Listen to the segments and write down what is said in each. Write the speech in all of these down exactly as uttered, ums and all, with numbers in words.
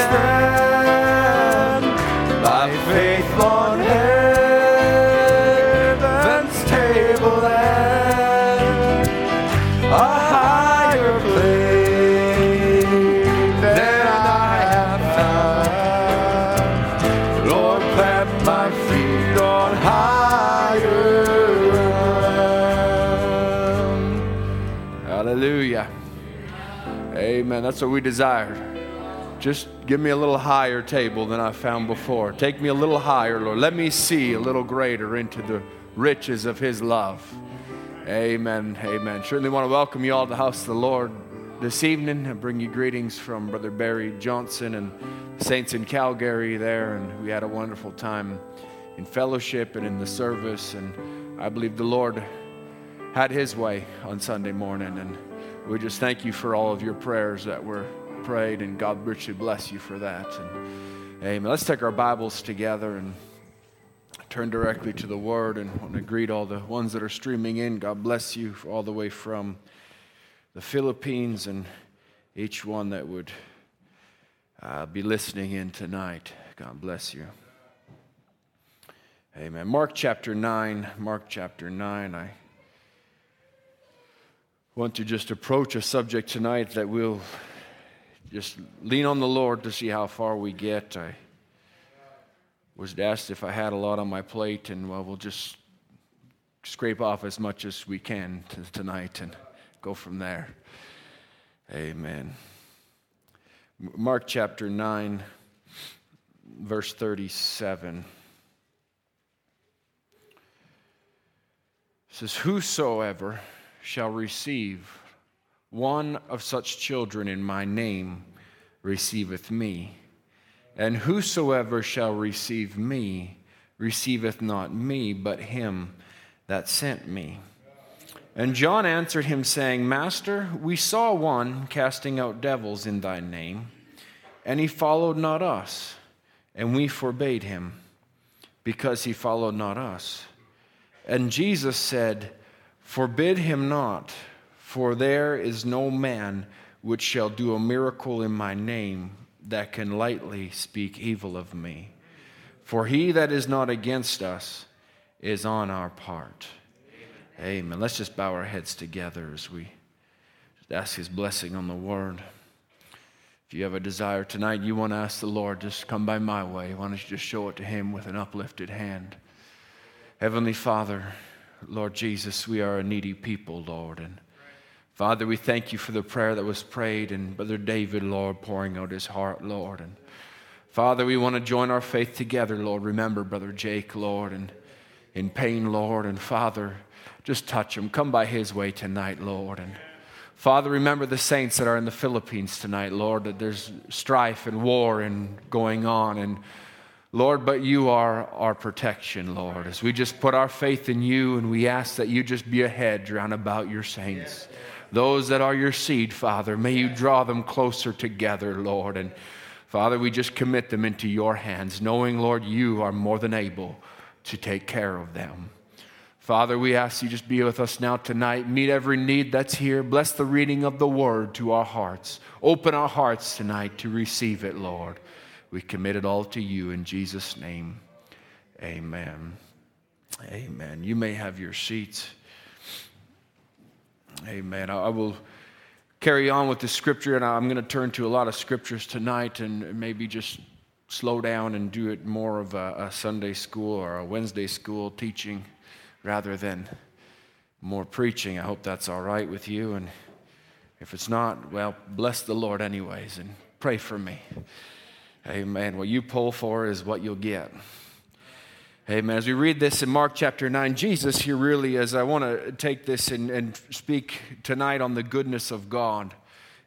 stand by faith on heaven's table and a higher place than I have found. Lord, plant my feet on higher ground. Hallelujah. Amen. That's what we desired. Just give me a little higher table than I found before. Take me a little higher, Lord. Let me see a little greater into the riches of His love. Amen. Amen. Certainly want to welcome you all to the house of the Lord this evening and bring you greetings from Brother Barry Johnson and saints in Calgary there. And we had a wonderful time in fellowship and in the service. And I believe the Lord had His way on Sunday morning. And we just thank you for all of your prayers that were prayed, and God richly bless you for that. And amen. Let's take our Bibles together and turn directly to the Word, and want to greet all the ones that are streaming in. God bless you all the way from the Philippines and each one that would uh, be listening in tonight. God bless you. Amen. Mark chapter nine. Mark chapter nine. I want to just approach a subject tonight that we'll just lean on the Lord to see how far we get. I was asked if I had a lot on my plate, and well, we'll just scrape off as much as we can t- tonight and go from there. Amen. Mark chapter nine, verse thirty-seven. It says, "Whosoever shall receive one of such children in my name receiveth me, and whosoever shall receive me receiveth not me, but him that sent me." And John answered him, saying, "Master, we saw one casting out devils in thy name, and he followed not us, and we forbade him, because he followed not us." And Jesus said, "Forbid him not, for there is no man which shall do a miracle in my name that can lightly speak evil of me. For he that is not against us is on our part." Amen. Amen. Let's just bow our heads together as we ask His blessing on the Word. If you have a desire tonight, you want to ask the Lord, just come by my way. Why don't you just show it to Him with an uplifted hand? Heavenly Father, Lord Jesus, we are a needy people, Lord, and Father, we thank you for the prayer that was prayed, and Brother David, Lord, pouring out his heart, Lord. And Father, we want to join our faith together, Lord. Remember Brother Jake, Lord, and in pain, Lord. And Father, just touch him. Come by his way tonight, Lord. And Father, remember the saints that are in the Philippines tonight, Lord, that there's strife and war and going on. And Lord, but you are our protection, Lord, as we just put our faith in you, and we ask that you just be a hedge round about your saints. Yeah. Those that are your seed, Father, may you draw them closer together, Lord. And Father, we just commit them into your hands, knowing, Lord, you are more than able to take care of them. Father, we ask you just be with us now tonight. Meet every need that's here. Bless the reading of the Word to our hearts. Open our hearts tonight to receive it, Lord. We commit it all to you in Jesus' name. Amen. Amen. You may have your seats. Amen. I will carry on with the scripture, and I'm going to turn to a lot of scriptures tonight and maybe just slow down and do it more of a, a Sunday school or a Wednesday school teaching rather than more preaching. I hope that's all right with you, and if it's not, well, bless the Lord anyways and pray for me. Amen. What you pull for is what you'll get. Amen. As we read this in Mark chapter nine, Jesus here really is, I want to take this and, and speak tonight on the goodness of God,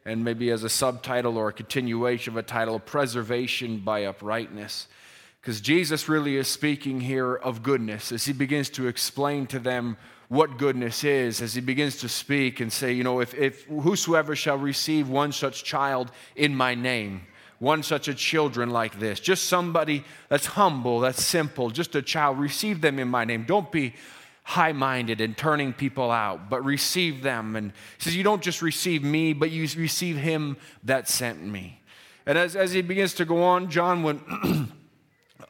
and maybe as a subtitle or a continuation of a title, Preservation by Uprightness, because Jesus really is speaking here of goodness as He begins to explain to them what goodness is, as He begins to speak and say, you know, if, if whosoever shall receive one such child in my name, one such a children like this, just somebody that's humble, that's simple, just a child, receive them in my name. Don't be high-minded and turning people out, but receive them. And He says, you don't just receive me, but you receive Him that sent me. And as, as he begins to go on, John would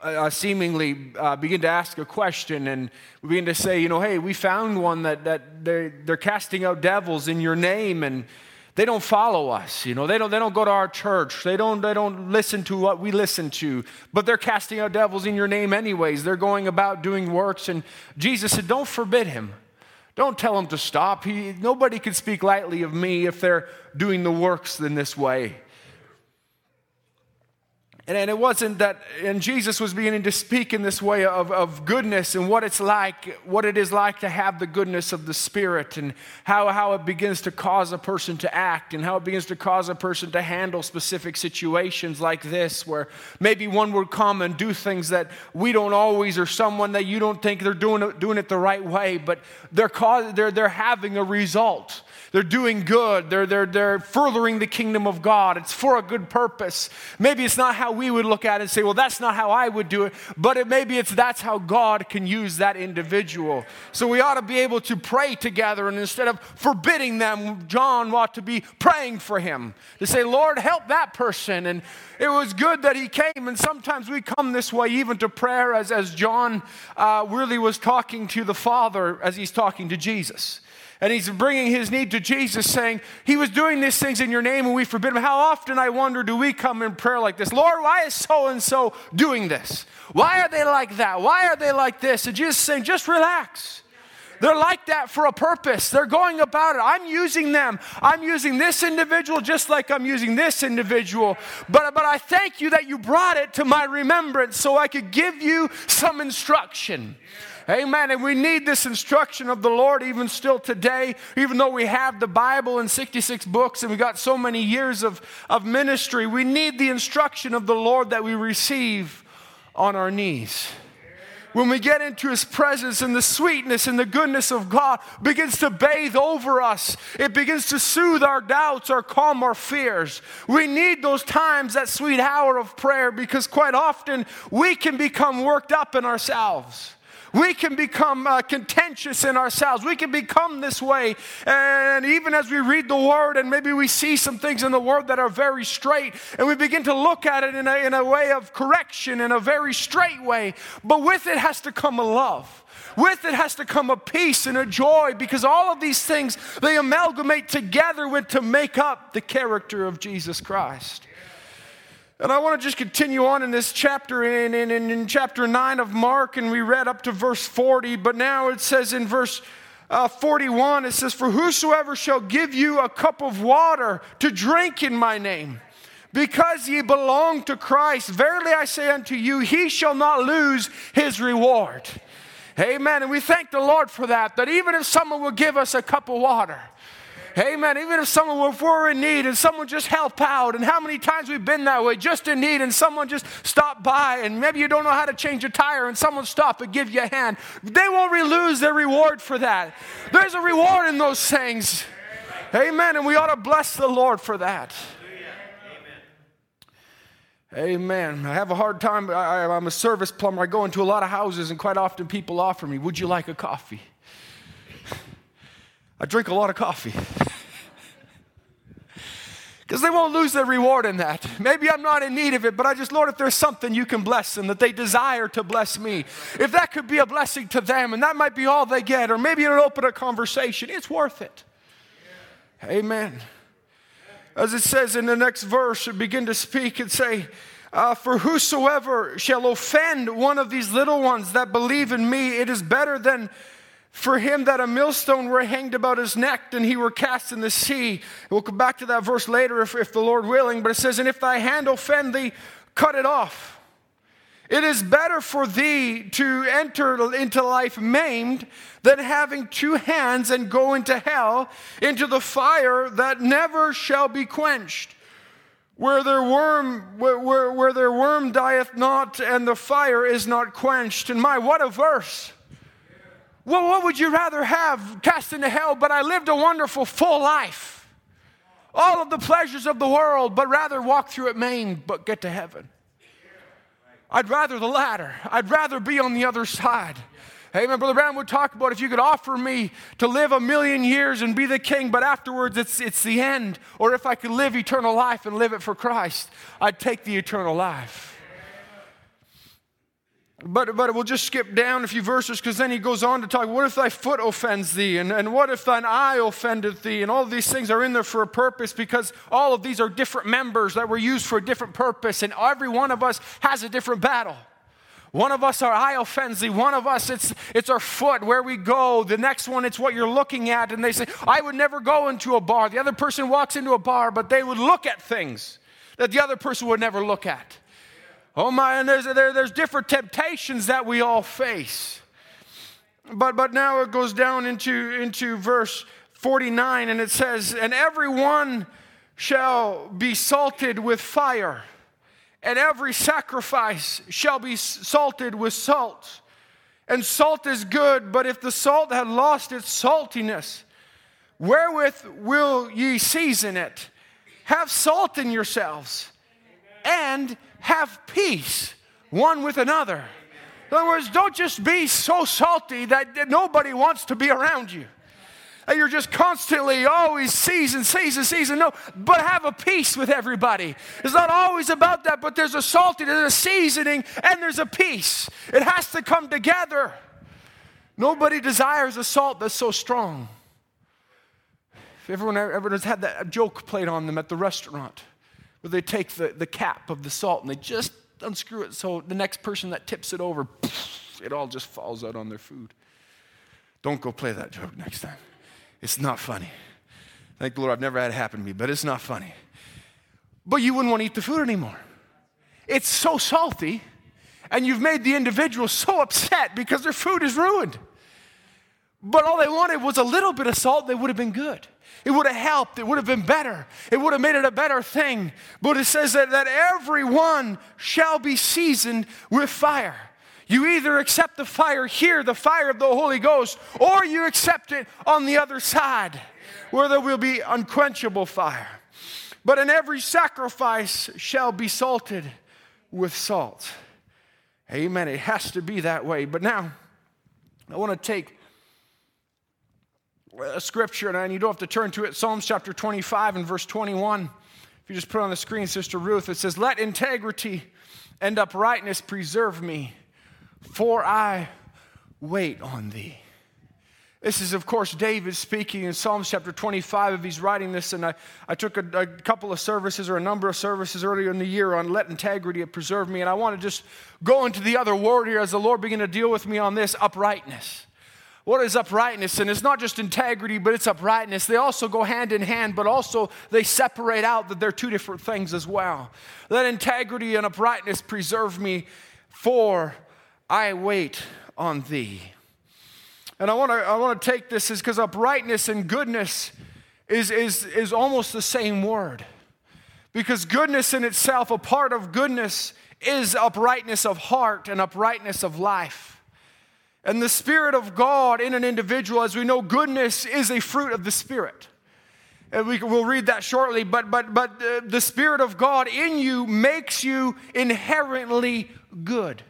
uh, seemingly uh, begin to ask a question and begin to say, you know, hey, we found one that, that they're, they're casting out devils in your name, and they don't follow us, you know, they don't they don't go to our church, they don't they don't listen to what we listen to, but they're casting out devils in your name anyways. They're going about doing works. And Jesus said, don't forbid him. Don't tell him to stop. He, nobody can speak lightly of me if they're doing the works in this way. And, and it wasn't that, and Jesus was beginning to speak in this way of, of goodness and what it's like, what it is like to have the goodness of the Spirit, and how, how it begins to cause a person to act, and how it begins to cause a person to handle specific situations like this, where maybe one would come and do things that we don't always, or someone that you don't think they're doing it, doing it the right way, but they're cause, they're they're having a result. They're doing good. They're, they're, they're furthering the kingdom of God. It's for a good purpose. Maybe it's not how we would look at it and say, well, that's not how I would do it, but it, maybe it's that's how God can use that individual. So we ought to be able to pray together, and instead of forbidding them, John ought to be praying for him, to say, Lord, help that person. And it was good that he came, and sometimes we come this way even to prayer, as, as John uh, really was talking to the Father as he's talking to Jesus. And he's bringing his need to Jesus, saying, he was doing these things in your name and we forbid him. How often, I wonder, do we come in prayer like this? Lord, why is so-and-so doing this? Why are they like that? Why are they like this? And Jesus is saying, just relax. They're like that for a purpose. They're going about it. I'm using them. I'm using this individual just like I'm using this individual. But, but I thank you that you brought it to my remembrance so I could give you some instruction. Amen. And we need this instruction of the Lord even still today, even though we have the Bible in sixty-six books and we got so many years of, of ministry. We need the instruction of the Lord that we receive on our knees. When we get into his presence, and the sweetness and the goodness of God begins to bathe over us, it begins to soothe our doubts or calm our fears. We need those times, that sweet hour of prayer, because quite often we can become worked up in ourselves. We can become uh, contentious in ourselves. We can become this way. And even as we read the Word, and maybe we see some things in the Word that are very straight, and we begin to look at it in a, in a way of correction, in a very straight way. But with it has to come a love. With it has to come a peace and a joy, because all of these things, they amalgamate together with, to make up the character of Jesus Christ. And I want to just continue on in this chapter, in, in, in chapter nine of Mark, and we read up to verse forty, but now it says in verse uh, forty-one, it says, for whosoever shall give you a cup of water to drink in my name, because ye belong to Christ, verily I say unto you, he shall not lose his reward. Amen. And we thank the Lord for that, that even if someone will give us a cup of water, amen, even if someone, if we're in need and someone just help out, and how many times we've been that way, just in need, and someone just stopped by, and maybe you don't know how to change a tire, and someone stopped and give you a hand. They won't lose their reward for that. There's a reward in those things. Amen, and we ought to bless the Lord for that. Amen. I have a hard time. I, I'm a service plumber. I go into a lot of houses, and quite often people offer me, would you like a coffee? I drink a lot of coffee because they won't lose their reward in that. Maybe I'm not in need of it, but I just, Lord, if there's something you can bless them, that they desire to bless me, if that could be a blessing to them, and that might be all they get, or maybe it'll open a conversation, it's worth it. Yeah. Amen. As it says in the next verse, it begin to speak and say, Uh, for whosoever shall offend one of these little ones that believe in me, it is better than for him that a millstone were hanged about his neck, and he were cast in the sea. We'll come back to that verse later if, if the Lord willing. But it says, and if thy hand offend thee, cut it off. It is better for thee to enter into life maimed than having two hands and go into hell, into the fire that never shall be quenched, where their worm, where, where, where their worm dieth not, and the fire is not quenched. And my, what a verse. Well, what would you rather have? Cast into hell, but I lived a wonderful full life. All of the pleasures of the world, but rather walk through it maimed, but get to heaven. I'd rather the latter. I'd rather be on the other side. hey man, Brother Brown would talk about if you could offer me to live a million years and be the king, but afterwards it's, it's the end. Or if I could live eternal life and live it for Christ, I'd take the eternal life. But, but we'll just skip down a few verses because then he goes on to talk, what if thy foot offends thee? And, and what if thine eye offendeth thee? And all of these things are in there for a purpose, because all of these are different members that were used for a different purpose. And every one of us has a different battle. One of us, our eye offends thee. One of us, it's, it's our foot, where we go. The next one, it's what you're looking at. And they say, I would never go into a bar. The other person walks into a bar, but they would look at things that the other person would never look at. Oh my, and there's, there, there's different temptations that we all face. But but now it goes down into, into verse forty-nine, and it says, and every one shall be salted with fire, and every sacrifice shall be salted with salt. And salt is good, but if the salt had lost its saltiness, wherewith will ye season it? Have salt in yourselves, and have peace one with another. In other words, don't just be so salty that nobody wants to be around you. And you're just constantly always season, season, season. No, but have a peace with everybody. It's not always about that, but there's a salty, there's a seasoning, and there's a peace. It has to come together. Nobody desires a salt that's so strong. If everyone ever has had that joke played on them at the restaurant, where they take the, the cap of the salt and they just unscrew it so the next person that tips it over, it all just falls out on their food. Don't go play that joke next time. It's not funny. Thank the Lord, I've never had it happen to me, but it's not funny. But you wouldn't want to eat the food anymore. It's so salty, and you've made the individual so upset because their food is ruined. But all they wanted was a little bit of salt, they would have been good. It would have helped. It would have been better. It would have made it a better thing. But it says that, that everyone shall be seasoned with fire. You either accept the fire here, the fire of the Holy Ghost, or you accept it on the other side, where there will be unquenchable fire. But in every sacrifice shall be salted with salt. Amen. It has to be that way. But now, I want to take a scripture, and you don't have to turn to it. Psalms chapter twenty-five and verse twenty-one. If you just put it on the screen, Sister Ruth, it says, let integrity and uprightness preserve me, for I wait on thee. This is, of course, David speaking in Psalms chapter twenty-five. If he's writing this, and I, I took a, a couple of services or a number of services earlier in the year on let integrity preserve me, and I want to just go into the other word here as the Lord began to deal with me on this, uprightness. What is uprightness? And it's not just integrity, but it's uprightness. They also go hand in hand, but also they separate out that they're two different things as well. Let integrity and uprightness preserve me, for I wait on thee. And I want to I want to take this is because uprightness and goodness is, is, is almost the same word. Because goodness in itself, a part of goodness, is uprightness of heart and uprightness of life. And the Spirit of God in an individual, as we know, goodness is a fruit of the Spirit. And we, we'll read that shortly, but, but, but the, the Spirit of God in you makes you inherently good.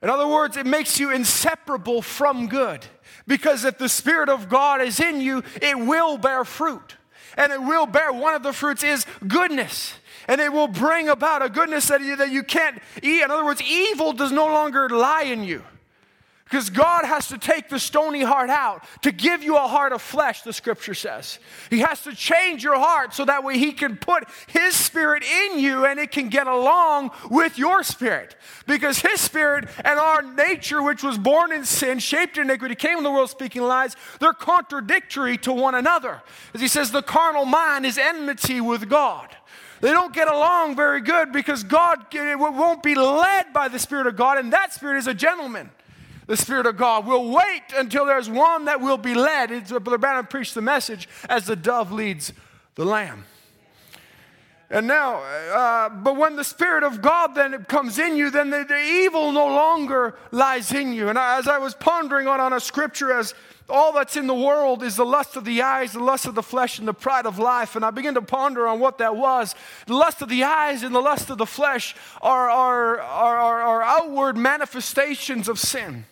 In other words, it makes you inseparable from good. Because if the Spirit of God is in you, it will bear fruit. And it will bear, one of the fruits is goodness. And it will bring about a goodness that you, that you can't eat. In other words, evil does no longer lie in you. Because God has to take the stony heart out to give you a heart of flesh, the scripture says. He has to change your heart so that way he can put his Spirit in you and it can get along with your spirit. Because his spirit and our nature, which was born in sin, shaped in iniquity, came in the world speaking lies, they're contradictory to one another. As he says, the carnal mind is enmity with God. They don't get along very good because God won't be led by the Spirit of God, and that Spirit is a gentleman. The Spirit of God will wait until there's one that will be led. It's Brother Bannon preached the message as the dove leads the lamb. And now, uh, but when the Spirit of God then comes in you, then the, the evil no longer lies in you. And I, as I was pondering on, on a scripture as all that's in the world is the lust of the eyes, the lust of the flesh, and the pride of life. And I began to ponder on what that was. The lust of the eyes and the lust of the flesh are, are, are, are, are outward manifestations of sin.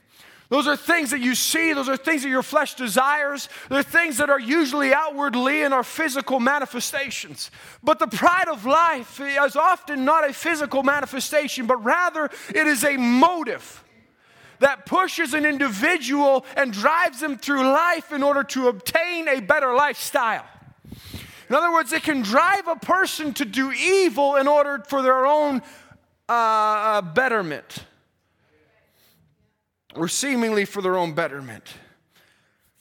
Those are things that you see. Those are things that your flesh desires. They're things that are usually outwardly in our physical manifestations. But the pride of life is often not a physical manifestation, but rather it is a motive that pushes an individual and drives them through life in order to obtain a better lifestyle. In other words, it can drive a person to do evil in order for their own uh, betterment, or seemingly for their own betterment.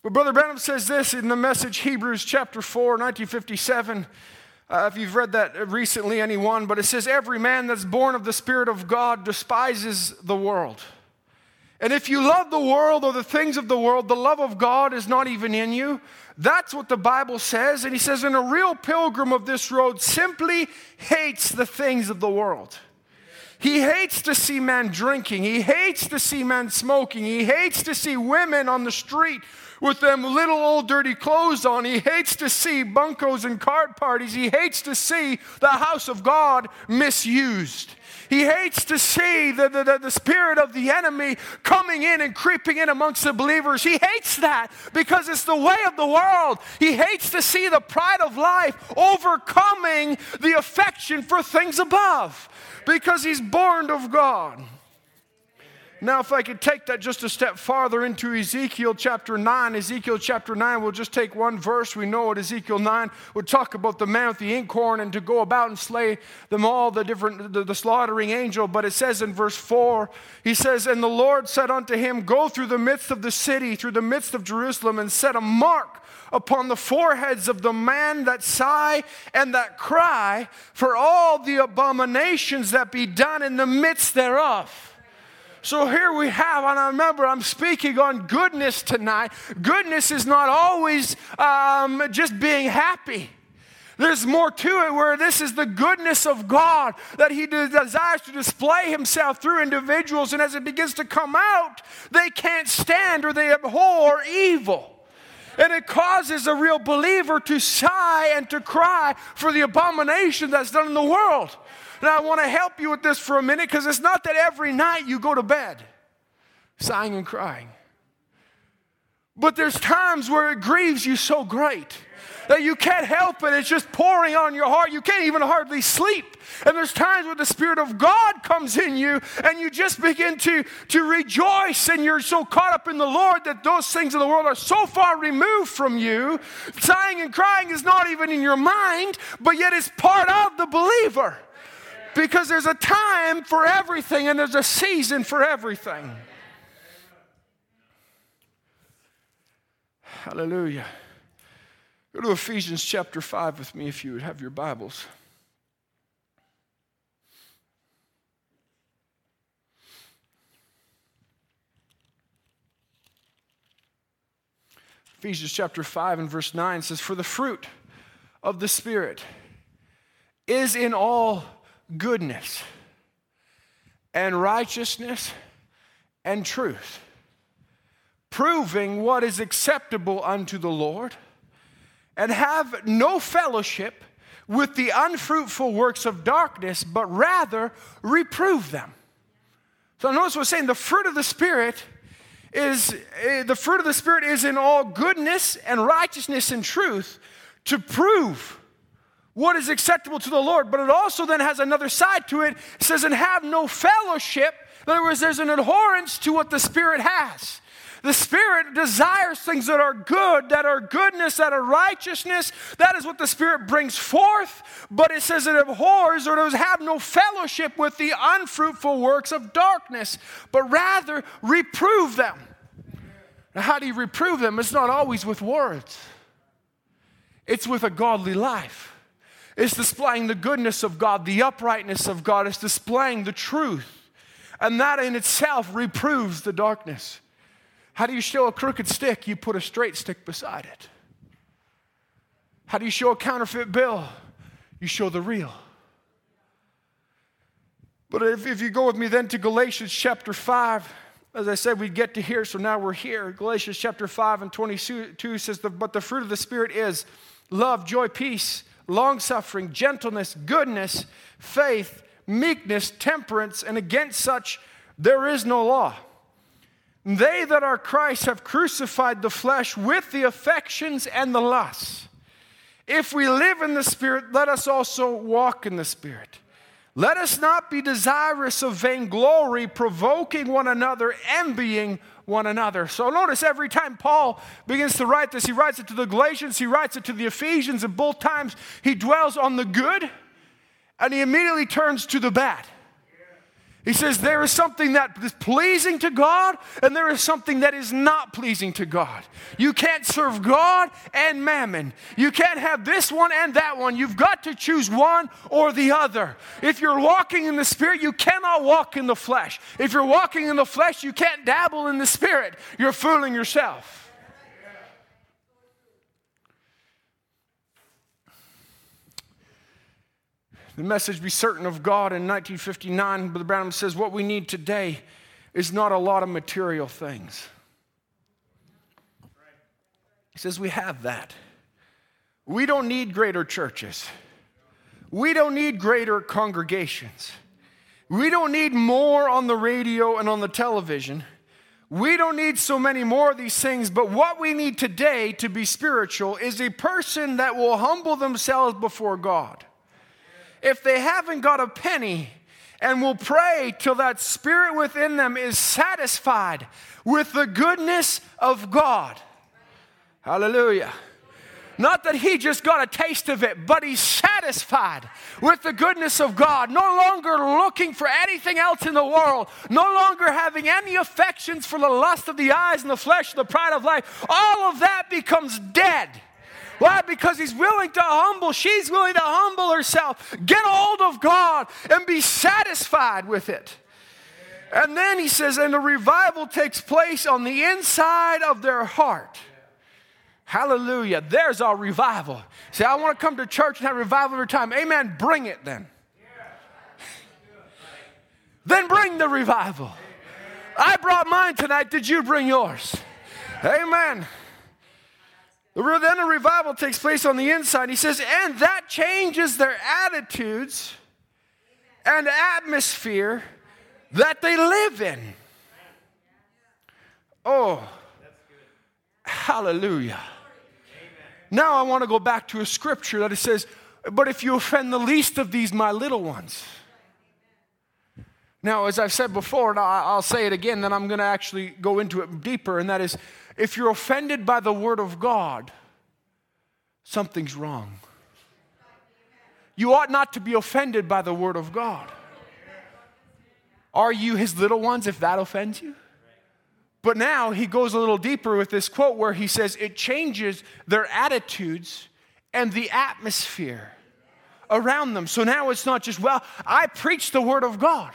But Brother Branham says this in the Message, Hebrews chapter four, nineteen fifty-seven. Uh, if you've read that recently, anyone, but it says, every man that's born of the Spirit of God despises the world. And if you love the world or the things of the world, the love of God is not even in you. That's what the Bible says. And he says, and a real pilgrim of this road simply hates the things of the world. He hates to see men drinking. He hates to see men smoking. He hates to see women on the street with them little old dirty clothes on. He hates to see bunkos and card parties. He hates to see the house of God misused. He hates to see the, the, the, the spirit of the enemy coming in and creeping in amongst the believers. He hates that because it's the way of the world. He hates to see the pride of life overcoming the affection for things above because he's born of God. Now, if I could take that just a step farther into Ezekiel chapter nine. Ezekiel chapter nine, we'll just take one verse. We know it, Ezekiel nine. We'll talk about the man with the inkhorn and to go about and slay them all, the different, the, the slaughtering angel. But it says in verse four, he says, and the Lord said unto him, go through the midst of the city, through the midst of Jerusalem, and set a mark upon the foreheads of the man that sigh and that cry for all the abominations that be done in the midst thereof. So here we have, and I remember I'm speaking on goodness tonight. Goodness is not always um, just being happy. There's more to it, where this is the goodness of God that he de- desires to display himself through individuals. And as it begins to come out, they can't stand, or they abhor evil. And it causes a real believer to sigh and to cry for the abomination that's done in the world. And I want to help you with this for a minute, because it's not that every night you go to bed sighing and crying. But there's times where it grieves you so great that you can't help it. It's just pouring on your heart. You can't even hardly sleep. And there's times where the Spirit of God comes in you and you just begin to, to rejoice, and you're so caught up in the Lord that those things of the world are so far removed from you. Sighing and crying is not even in your mind, but yet it's part of the believer. Because there's a time for everything and there's a season for everything. Hallelujah. Go to Ephesians chapter five with me if you would have your Bibles. Ephesians chapter five and verse nine says, for the fruit of the Spirit is in all goodness and righteousness and truth, proving what is acceptable unto the Lord, and have no fellowship with the unfruitful works of darkness, but rather reprove them. So notice what it's saying, the fruit of the Spirit is uh, the fruit of the Spirit is in all goodness and righteousness and truth, to prove what is acceptable to the Lord. But it also then has another side to it. It says, and have no fellowship. In other words, there's an abhorrence to what the Spirit has. The Spirit desires things that are good, that are goodness, that are righteousness. That is what the Spirit brings forth. But it says it abhors, or does have no fellowship with the unfruitful works of darkness, but rather reprove them. Now, how do you reprove them? It's not always with words. It's with a godly life. It's displaying the goodness of God, the uprightness of God. It's displaying the truth. And that in itself reproves the darkness. How do you show a crooked stick? You put a straight stick beside it. How do you show a counterfeit bill? You show the real. But if, if you go with me then to Galatians chapter five, as I said, we'd get to here, so now we're here. Galatians chapter five and twenty-two says, but the fruit of the Spirit is love, joy, peace, long-suffering, gentleness, goodness, faith, meekness, temperance, and against such there is no law. They that are Christ have crucified the flesh with the affections and the lusts. If we live in the Spirit, let us also walk in the Spirit. Let us not be desirous of vainglory, provoking one another, envying one another. So notice every time Paul begins to write this, he writes it to the Galatians, he writes it to the Ephesians, and both times he dwells on the good, and he immediately turns to the bad. He says there is something that is pleasing to God, and there is something that is not pleasing to God. You can't serve God and mammon. You can't have this one and that one. You've got to choose one or the other. If you're walking in the Spirit, you cannot walk in the flesh. If you're walking in the flesh, you can't dabble in the Spirit. You're fooling yourself. The message Be Certain of God in nineteen fifty-nine, Brother Branham says, what we need today is not a lot of material things. He says, we have that. We don't need greater churches. We don't need greater congregations. We don't need more on the radio and on the television. We don't need so many more of these things, but what we need today to be spiritual is a person that will humble themselves before God. If they haven't got a penny and will pray till that spirit within them is satisfied with the goodness of God. Hallelujah. Not that he just got a taste of it, but he's satisfied with the goodness of God. No longer looking for anything else in the world. No longer having any affections for the lust of the eyes and the flesh and the pride of life. All of that becomes dead. Why? Because he's willing to humble, she's willing to humble herself, get hold of God, and be satisfied with it. And then he says, and the revival takes place on the inside of their heart. Hallelujah. There's our revival. Say, I want to come to church and have revival every time. Amen. Bring it then. Then bring the revival. I brought mine tonight. Did you bring yours? Amen. Then a revival takes place on the inside. He says, and that changes their attitudes and atmosphere that they live in. Oh, hallelujah. Now I want to go back to a scripture that it says, but if you offend the least of these, my little ones. Now, as I've said before, and I'll say it again, then I'm going to actually go into it deeper, and that is, if you're offended by the word of God, something's wrong. You ought not to be offended by the word of God. Are you his little ones if that offends you? But now he goes a little deeper with this quote where he says, it changes their attitudes and the atmosphere around them. So now it's not just, well, I preach the word of God.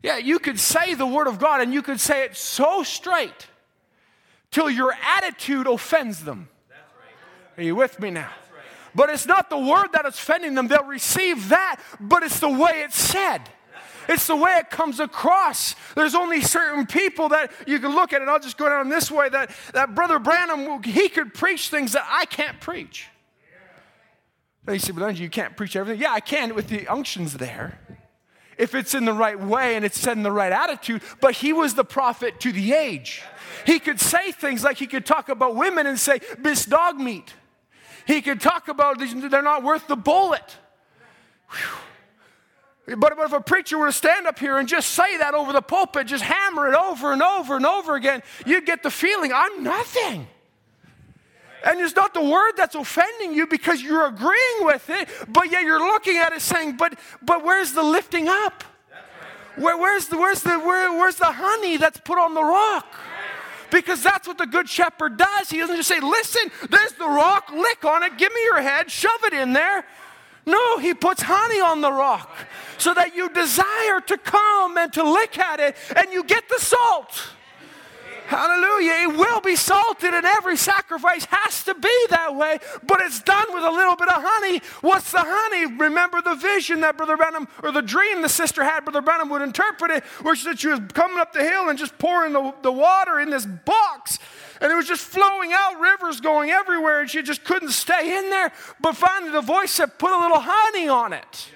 Yeah, you could say the word of God and you could say it so straight till your attitude offends them. That's right. Are you with me now? That's right. But it's not the word that is offending them. They'll receive that, but it's the way it's said. It's the way it comes across. There's only certain people that you can look at, and I'll just go down this way, that, that Brother Branham, he could preach things that I can't preach. Yeah. He said, but you can't preach everything. Yeah, I can with the unctions there. If it's in the right way and it's said in the right attitude, but he was the prophet to the age. He could say things like he could talk about women and say, miss dog meat. He could talk about they're not worth the bullet. Whew. But if a preacher were to stand up here and just say that over the pulpit, just hammer it over and over and over again, you'd get the feeling, I'm nothing. And it's not the word that's offending you because you're agreeing with it, but yet you're looking at it saying, but but where's the lifting up? Where, where's the where's the where, where's the honey that's put on the rock? Because that's what the good shepherd does. He doesn't just say, listen, there's the rock, lick on it, give me your head, shove it in there. No, he puts honey on the rock so that you desire to come and to lick at it and you get the salt. Hallelujah. It will be salted, and every sacrifice has to be that way, but it's done with a little bit of honey. What's the honey? Remember the vision that Brother Branham, or the dream the sister had, Brother Branham would interpret it, which that she was coming up the hill and just pouring the, the water in this box, and it was just flowing out, rivers going everywhere, and she just couldn't stay in there. But finally the voice said, put a little honey on it.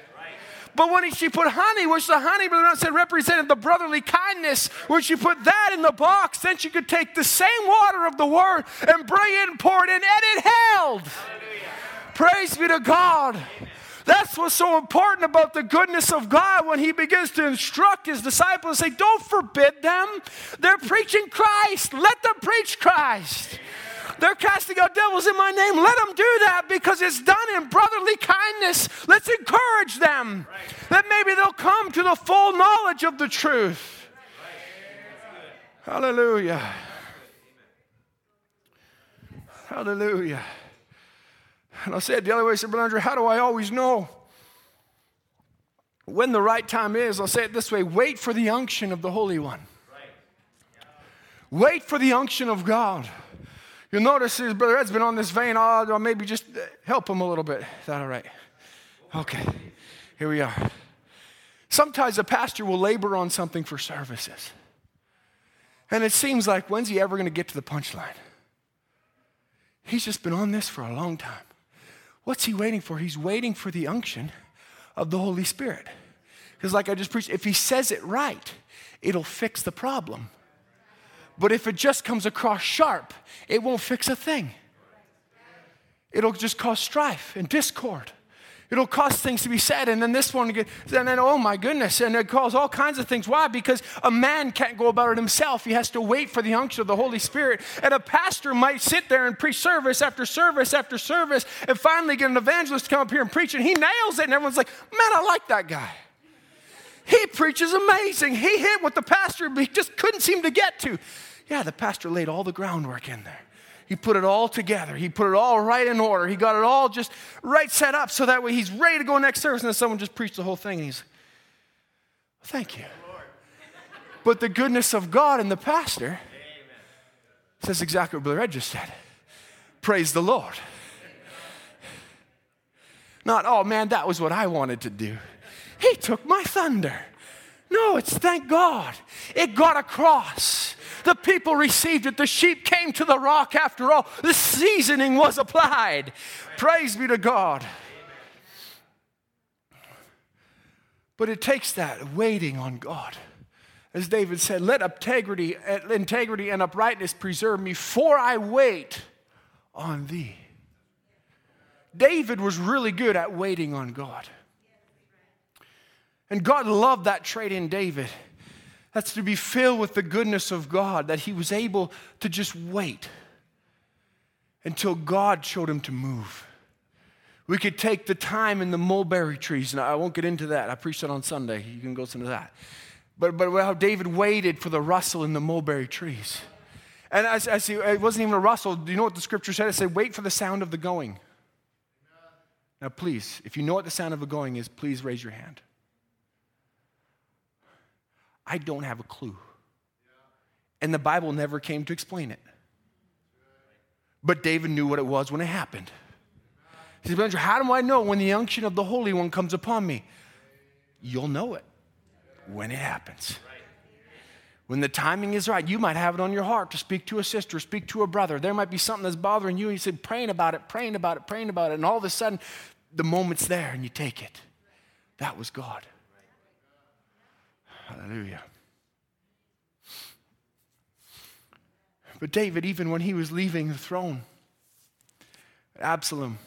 But when she put honey, which the honey, brother Brown said, represented the brotherly kindness, when she put that in the box, then she could take the same water of the word and bring it and pour it in, and it held. Hallelujah. Praise be to God. Amen. That's what's so important about the goodness of God when he begins to instruct his disciples and say, don't forbid them. They're preaching Christ. Let them preach Christ. They're casting out devils in my name. Let them do that because it's done in brotherly kindness. Let's encourage them that maybe they'll come to the full knowledge of the truth. Hallelujah. Hallelujah. And I said the other way, I said, Brother Andrew, how do I always know when the right time is? I'll say it this way. Wait for the unction of the Holy One. Wait for the unction of God. You'll notice his Brother Ed's been on this vein. I'll maybe just help him a little bit. Is that all right? Okay. Here we are. Sometimes a pastor will labor on something for services. And it seems like, when's he ever going to get to the punchline? He's just been on this for a long time. What's he waiting for? He's waiting for the unction of the Holy Spirit. Because like I just preached, if he says it right, it'll fix the problem. But if it just comes across sharp, it won't fix a thing. It'll just cause strife and discord. It'll cause things to be said, and then this one, and then, oh my goodness, and it causes all kinds of things. Why? Because a man can't go about it himself. He has to wait for the unction of the Holy Spirit. And a pastor might sit there and preach service after service after service, and finally get an evangelist to come up here and preach, and he nails it, and everyone's like, man, I like that guy. He preaches amazing. He hit what the pastor just couldn't seem to get to. Yeah, the pastor laid all the groundwork in there. He put it all together. He put it all right in order. He got it all just right set up so that way he's ready to go next service. And then someone just preached the whole thing. And he's like, thank you. But the goodness of God and the pastor Amen. Says exactly what Brother Ed just said. Praise the Lord. Not, oh man, that was what I wanted to do. He took my thunder. No, it's thank God. It got across. The people received it. The sheep came to the rock after all. The seasoning was applied. Praise be to God. But it takes that waiting on God. As David said, let integrity, integrity and uprightness preserve me, for I wait on thee. David was really good at waiting on God. And God loved that trait in David. That's to be filled with the goodness of God, that he was able to just wait until God showed him to move. We could take the time in the mulberry trees, and I won't get into that. I preached that on Sunday. You can go listen to that. But, but how David waited for the rustle in the mulberry trees. And I, I see, it wasn't even a rustle. Do you know what the scripture said? It said, wait for the sound of the going. Now, please, if you know what the sound of the going is, please raise your hand. I don't have a clue. And the Bible never came to explain it. But David knew what it was when it happened. He said, how do I know when the unction of the Holy One comes upon me? You'll know it when it happens. When the timing is right, you might have it on your heart to speak to a sister, speak to a brother. There might be something that's bothering you. And you said, praying about it, praying about it, praying about it. And all of a sudden, the moment's there and you take it. That was God. Hallelujah. But David, even when he was leaving the throne, Absalom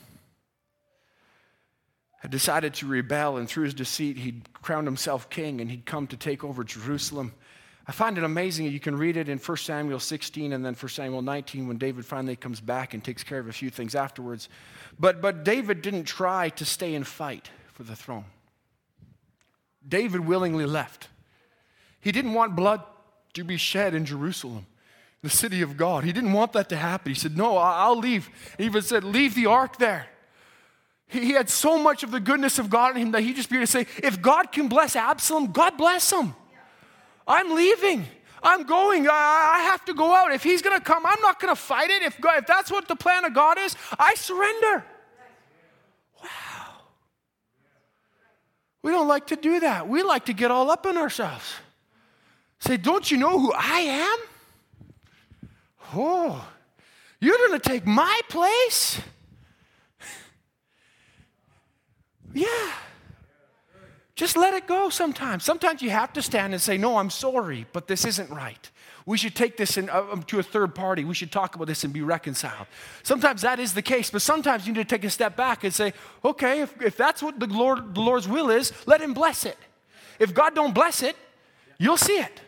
had decided to rebel, and through his deceit, he'd crowned himself king, and he'd come to take over Jerusalem. I find it amazing. You can read it in First Samuel sixteen and then First Samuel nineteen when David finally comes back and takes care of a few things afterwards. But, but David didn't try to stay and fight for the throne. David willingly left. He didn't want blood to be shed in Jerusalem, the city of God. He didn't want that to happen. He said, no, I'll leave. He even said, leave the ark there. He had so much of the goodness of God in him that he just began to say, if God can bless Absalom, God bless him. I'm leaving. I'm going. I have to go out. If he's going to come, I'm not going to fight it. If God, if that's what the plan of God is, I surrender. Wow. We don't like to do that. We like to get all up in ourselves. Say, don't you know who I am? Oh, you're going to take my place? Yeah. Just let it go sometimes. Sometimes you have to stand and say, no, I'm sorry, but this isn't right. We should take this in, uh, to a third party. We should talk about this and be reconciled. Sometimes that is the case, but sometimes you need to take a step back and say, okay, if, if that's what the, Lord, the Lord's will is, let him bless it. If God don't bless it, you'll see it.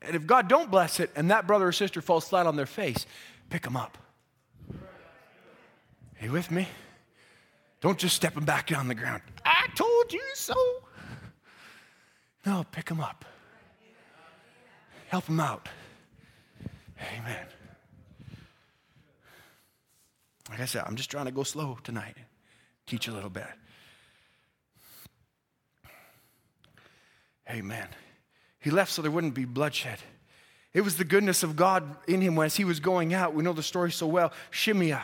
And if God don't bless it and that brother or sister falls flat on their face, pick them up. Are you with me? Don't just step them back on the ground. I told you so. No, pick them up. Help them out. Amen. Like I said, I'm just trying to go slow tonight. Teach a little bit. Amen. He left so there wouldn't be bloodshed. It was the goodness of God in him as he was going out. We know the story so well. Shimei.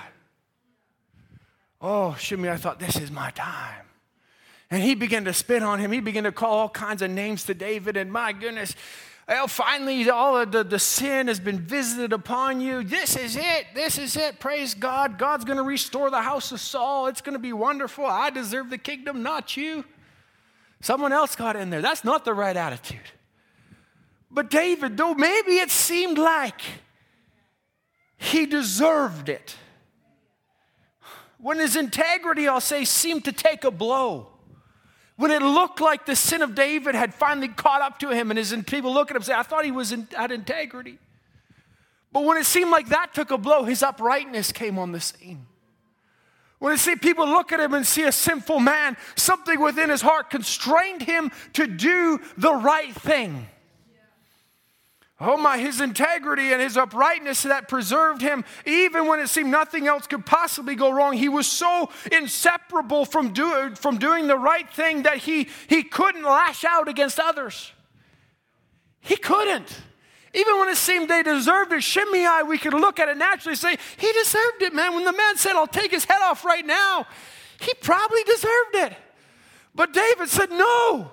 Oh, Shimei thought, this is my time. And he began to spit on him. He began to call all kinds of names to David. And my goodness, well, finally, all of the, the sin has been visited upon you. This is it. This is it. Praise God. God's going to restore the house of Saul. It's going to be wonderful. I deserve the kingdom, not you. Someone else got in there. That's not the right attitude. But David, though maybe it seemed like he deserved it, when his integrity, I'll say, seemed to take a blow, when it looked like the sin of David had finally caught up to him and his people look at him and say, I thought he was in, had integrity. But when it seemed like that took a blow, his uprightness came on the scene. When it seemed people look at him and see a sinful man, something within his heart constrained him to do the right thing. Oh my, his integrity and his uprightness that preserved him, even when it seemed nothing else could possibly go wrong, he was so inseparable from, do, from doing the right thing that he, he couldn't lash out against others. He couldn't. Even when it seemed they deserved it, Shimei, we could look at it naturally and say, he deserved it, man. When the man said, I'll take his head off right now, he probably deserved it. But David said, no.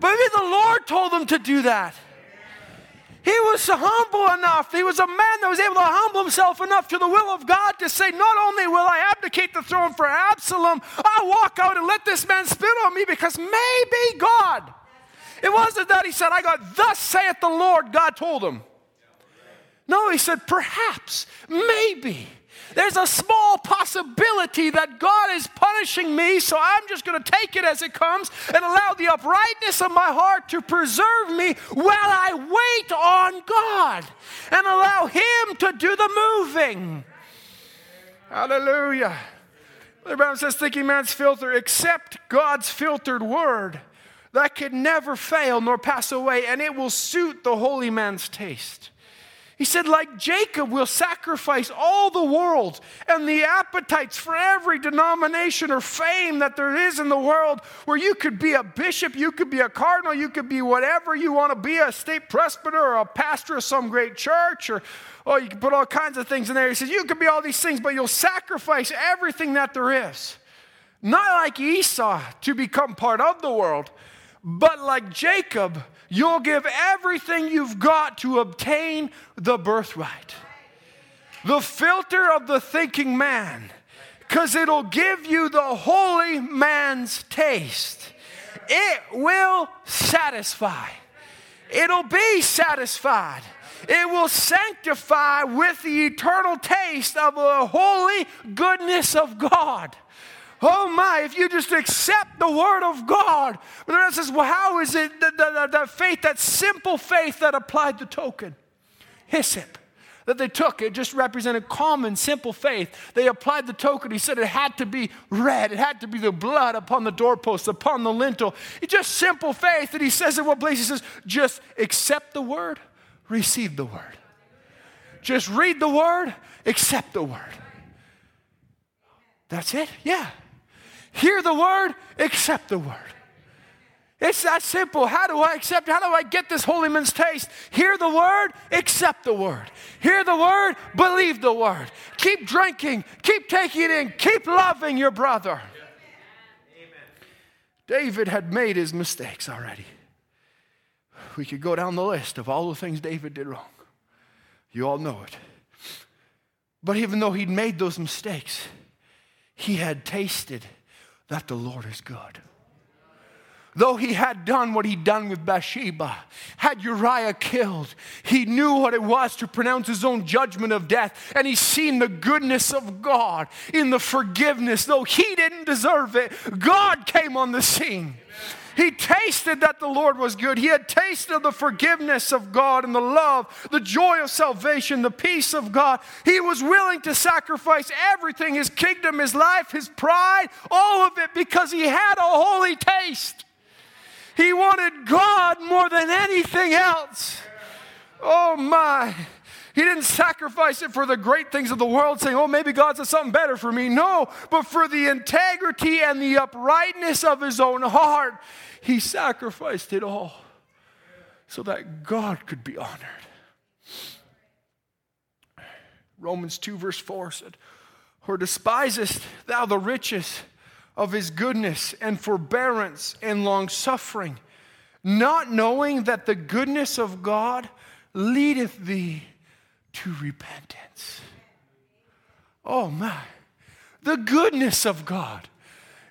Maybe the Lord told him to do that. He was humble enough. He was a man that was able to humble himself enough to the will of God to say, not only will I abdicate the throne for Absalom, I'll walk out and let this man spit on me because maybe God. It wasn't that he said, I got, thus saith the Lord, God told him. No, he said, perhaps, maybe. There's a small possibility that God is punishing me, so I'm just going to take it as it comes and allow the uprightness of my heart to preserve me while I wait on God and allow him to do the moving. Hallelujah. The Bible says, thinking man's filter, except God's filtered word that could never fail nor pass away, and it will suit the holy man's taste. He said, like Jacob, we'll sacrifice all the world and the appetites for every denomination or fame that there is in the world, where you could be a bishop, you could be a cardinal, you could be whatever you want to be, a state presbyter or a pastor of some great church, or oh, you can put all kinds of things in there. He says, you could be all these things, but you'll sacrifice everything that there is. Not like Esau to become part of the world, but like Jacob, you'll give everything you've got to obtain the birthright. The filter of the thinking man, because it'll give you the holy man's taste. It will satisfy. It'll be satisfied. It will sanctify with the eternal taste of the holy goodness of God. Oh my, if you just accept the word of God. But then it says, well, how is it that, that, that faith, that simple faith that applied the token? Hyssop. That they took, it just represented common, simple faith. They applied the token. He said it had to be red. It had to be the blood upon the doorpost, upon the lintel. It's just simple faith. And he says in what place? He says, just accept the word, receive the word. Just read the word, accept the word. That's it? Yeah. Hear the word, accept the word. It's that simple. How do I accept? How do I get this holy man's taste? Hear the word, accept the word. Hear the word, believe the word. Keep drinking, keep taking it in, keep loving your brother. Amen. David had made his mistakes already. We could go down the list of all the things David did wrong. You all know it. But even though he'd made those mistakes, he had tasted that the Lord is good. Though he had done what he'd done with Bathsheba, had Uriah killed, he knew what it was to pronounce his own judgment of death, and he's seen the goodness of God in the forgiveness. Though he didn't deserve it, God came on the scene. Amen. He tasted that the Lord was good. He had tasted the forgiveness of God and the love, the joy of salvation, the peace of God. He was willing to sacrifice everything, his kingdom, his life, his pride, all of it, because he had a holy taste. He wanted God more than anything else. Oh my. He didn't sacrifice it for the great things of the world, saying, oh, maybe God's got something better for me. No, but for the integrity and the uprightness of his own heart, he sacrificed it all so that God could be honored. Romans two verse four said, or despisest thou the riches of his goodness and forbearance and long-suffering, not knowing that the goodness of God leadeth thee to repentance. Oh my. The goodness of God.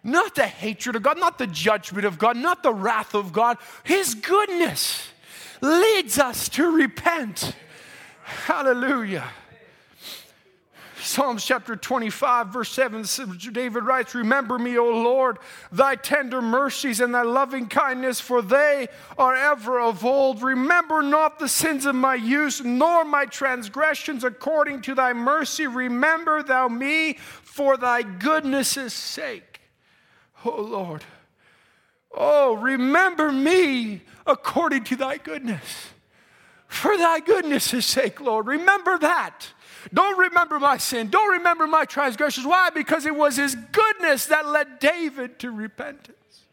Not the hatred of God, not the judgment of God, not the wrath of God. His goodness leads us to repent. Hallelujah. Psalms chapter twenty-five, verse seven, David writes, remember me, O Lord, thy tender mercies and thy loving kindness, for they are ever of old. Remember not the sins of my youth, nor my transgressions according to thy mercy. Remember thou me for thy goodness' sake. O Lord, oh, remember me according to thy goodness. For thy goodness' sake, Lord, remember that. Don't remember my sin. Don't remember my transgressions. Why? Because it was his goodness that led David to repentance.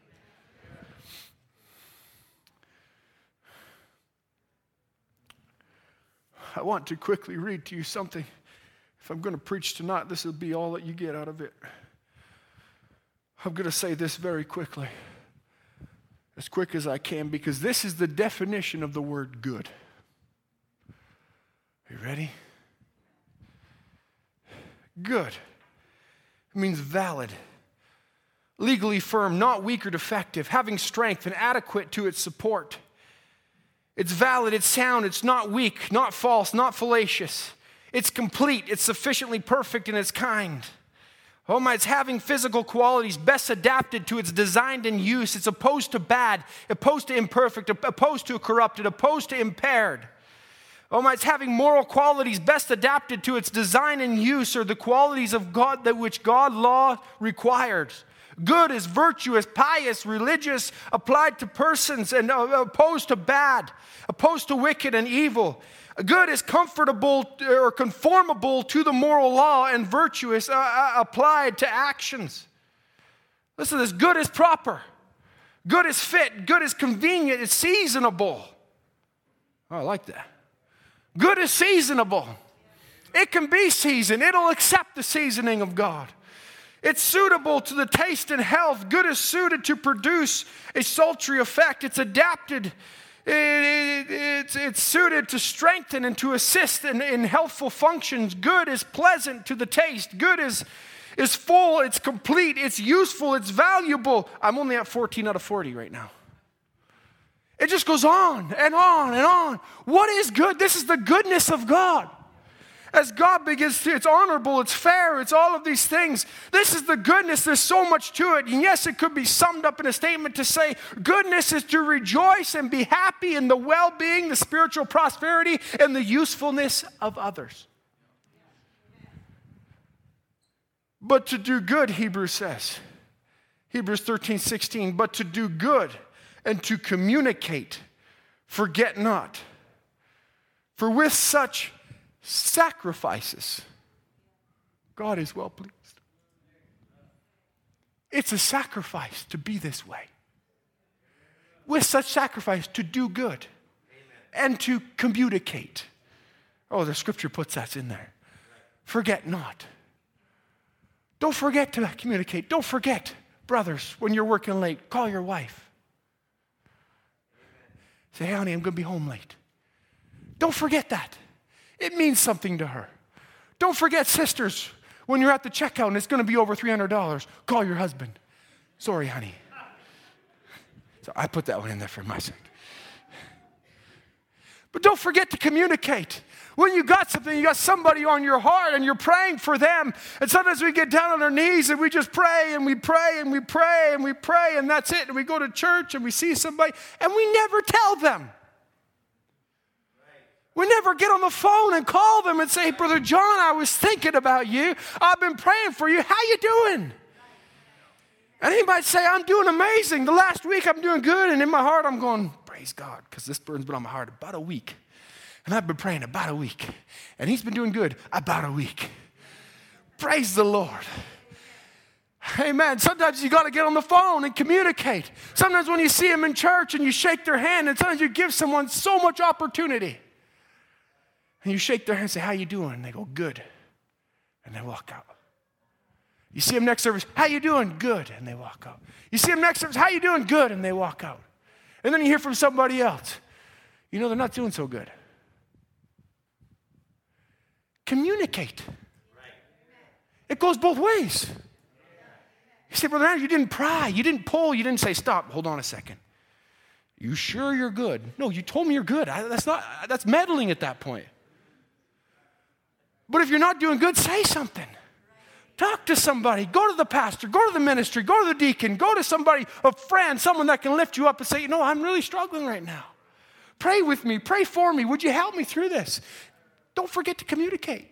I want to quickly read to you something. If I'm going to preach tonight, this will be all that you get out of it. I'm going to say this very quickly, as quick as I can, because this is the definition of the word good. Are you ready? Good. It means valid, legally firm, not weak or defective, having strength and adequate to its support. It's valid, it's sound, it's not weak, not false, not fallacious. It's complete, it's sufficiently perfect in its kind. Oh my, it's having physical qualities best adapted to its designed and use. It's opposed to bad, opposed to imperfect, opposed to corrupted, opposed to impaired. Oh my, it's having moral qualities best adapted to its design and use, or the qualities of God that which God law requires. Good is virtuous, pious, religious, applied to persons, and opposed to bad, opposed to wicked and evil. Good is comfortable or conformable to the moral law, and virtuous uh, applied to actions. Listen to this. Good is proper. Good is fit. Good is convenient. It's seasonable. Oh, I like that. Good is seasonable. It can be seasoned. It'll accept the seasoning of God. It's suitable to the taste and health. Good is suited to produce a sultry effect. It's adapted. It, it, it's, it's suited to strengthen and to assist in, in healthful functions. Good is pleasant to the taste. Good is, is full. It's complete. It's useful. It's valuable. I'm only at fourteen out of forty right now. It just goes on and on and on. What is good? This is the goodness of God. As God begins to, it's honorable, it's fair, it's all of these things. This is the goodness. There's so much to it. And yes, it could be summed up in a statement to say, goodness is to rejoice and be happy in the well-being, the spiritual prosperity, and the usefulness of others. But to do good, Hebrews says, Hebrews thirteen sixteen, but to do good, and to communicate, forget not. For with such sacrifices, God is well pleased. It's a sacrifice to be this way. With such sacrifice, to do good. And to communicate. Oh, the scripture puts that in there. Forget not. Don't forget to communicate. Don't forget, brothers, when you're working late, call your wife. Say, hey, honey, I'm going to be home late. Don't forget that. It means something to her. Don't forget, sisters, when you're at the checkout and it's going to be over three hundred dollars, call your husband. Sorry, honey. So I put that one in there for my sake. But don't forget to communicate. When you got something, you got somebody on your heart and you're praying for them. And sometimes we get down on our knees and we just pray and we pray and we pray and we pray and that's it. And we go to church and we see somebody and we never tell them. We never get on the phone and call them and say, hey, Brother John, I was thinking about you. I've been praying for you. How you doing? And he might say, I'm doing amazing. The last week I'm doing good. And in my heart I'm going, praise God, because this burden's been on my heart about a week. And I've been praying about a week. And he's been doing good about a week. Praise the Lord. Amen. Sometimes you got to get on the phone and communicate. Sometimes when you see them in church and you shake their hand, and sometimes you give someone so much opportunity. And you shake their hand and say, how you doing? And they go, good. And they walk out. You see them next service, how you doing? Good. And they walk out. You see them next service, how you doing? Good. And they walk out. And then you hear from somebody else. You know, they're not doing so good. Communicate. It goes both ways. You say, Brother Andrew, you didn't pry. You didn't pull. You didn't say, stop, hold on a second. You sure you're good? No, you told me you're good. I, that's not. That's meddling at that point. But if you're not doing good, say something. Talk to somebody. Go to the pastor. Go to the ministry. Go to the deacon. Go to somebody, a friend, someone that can lift you up and say, you know, I'm really struggling right now. Pray with me. Pray for me. Would you help me through this? Don't forget to communicate.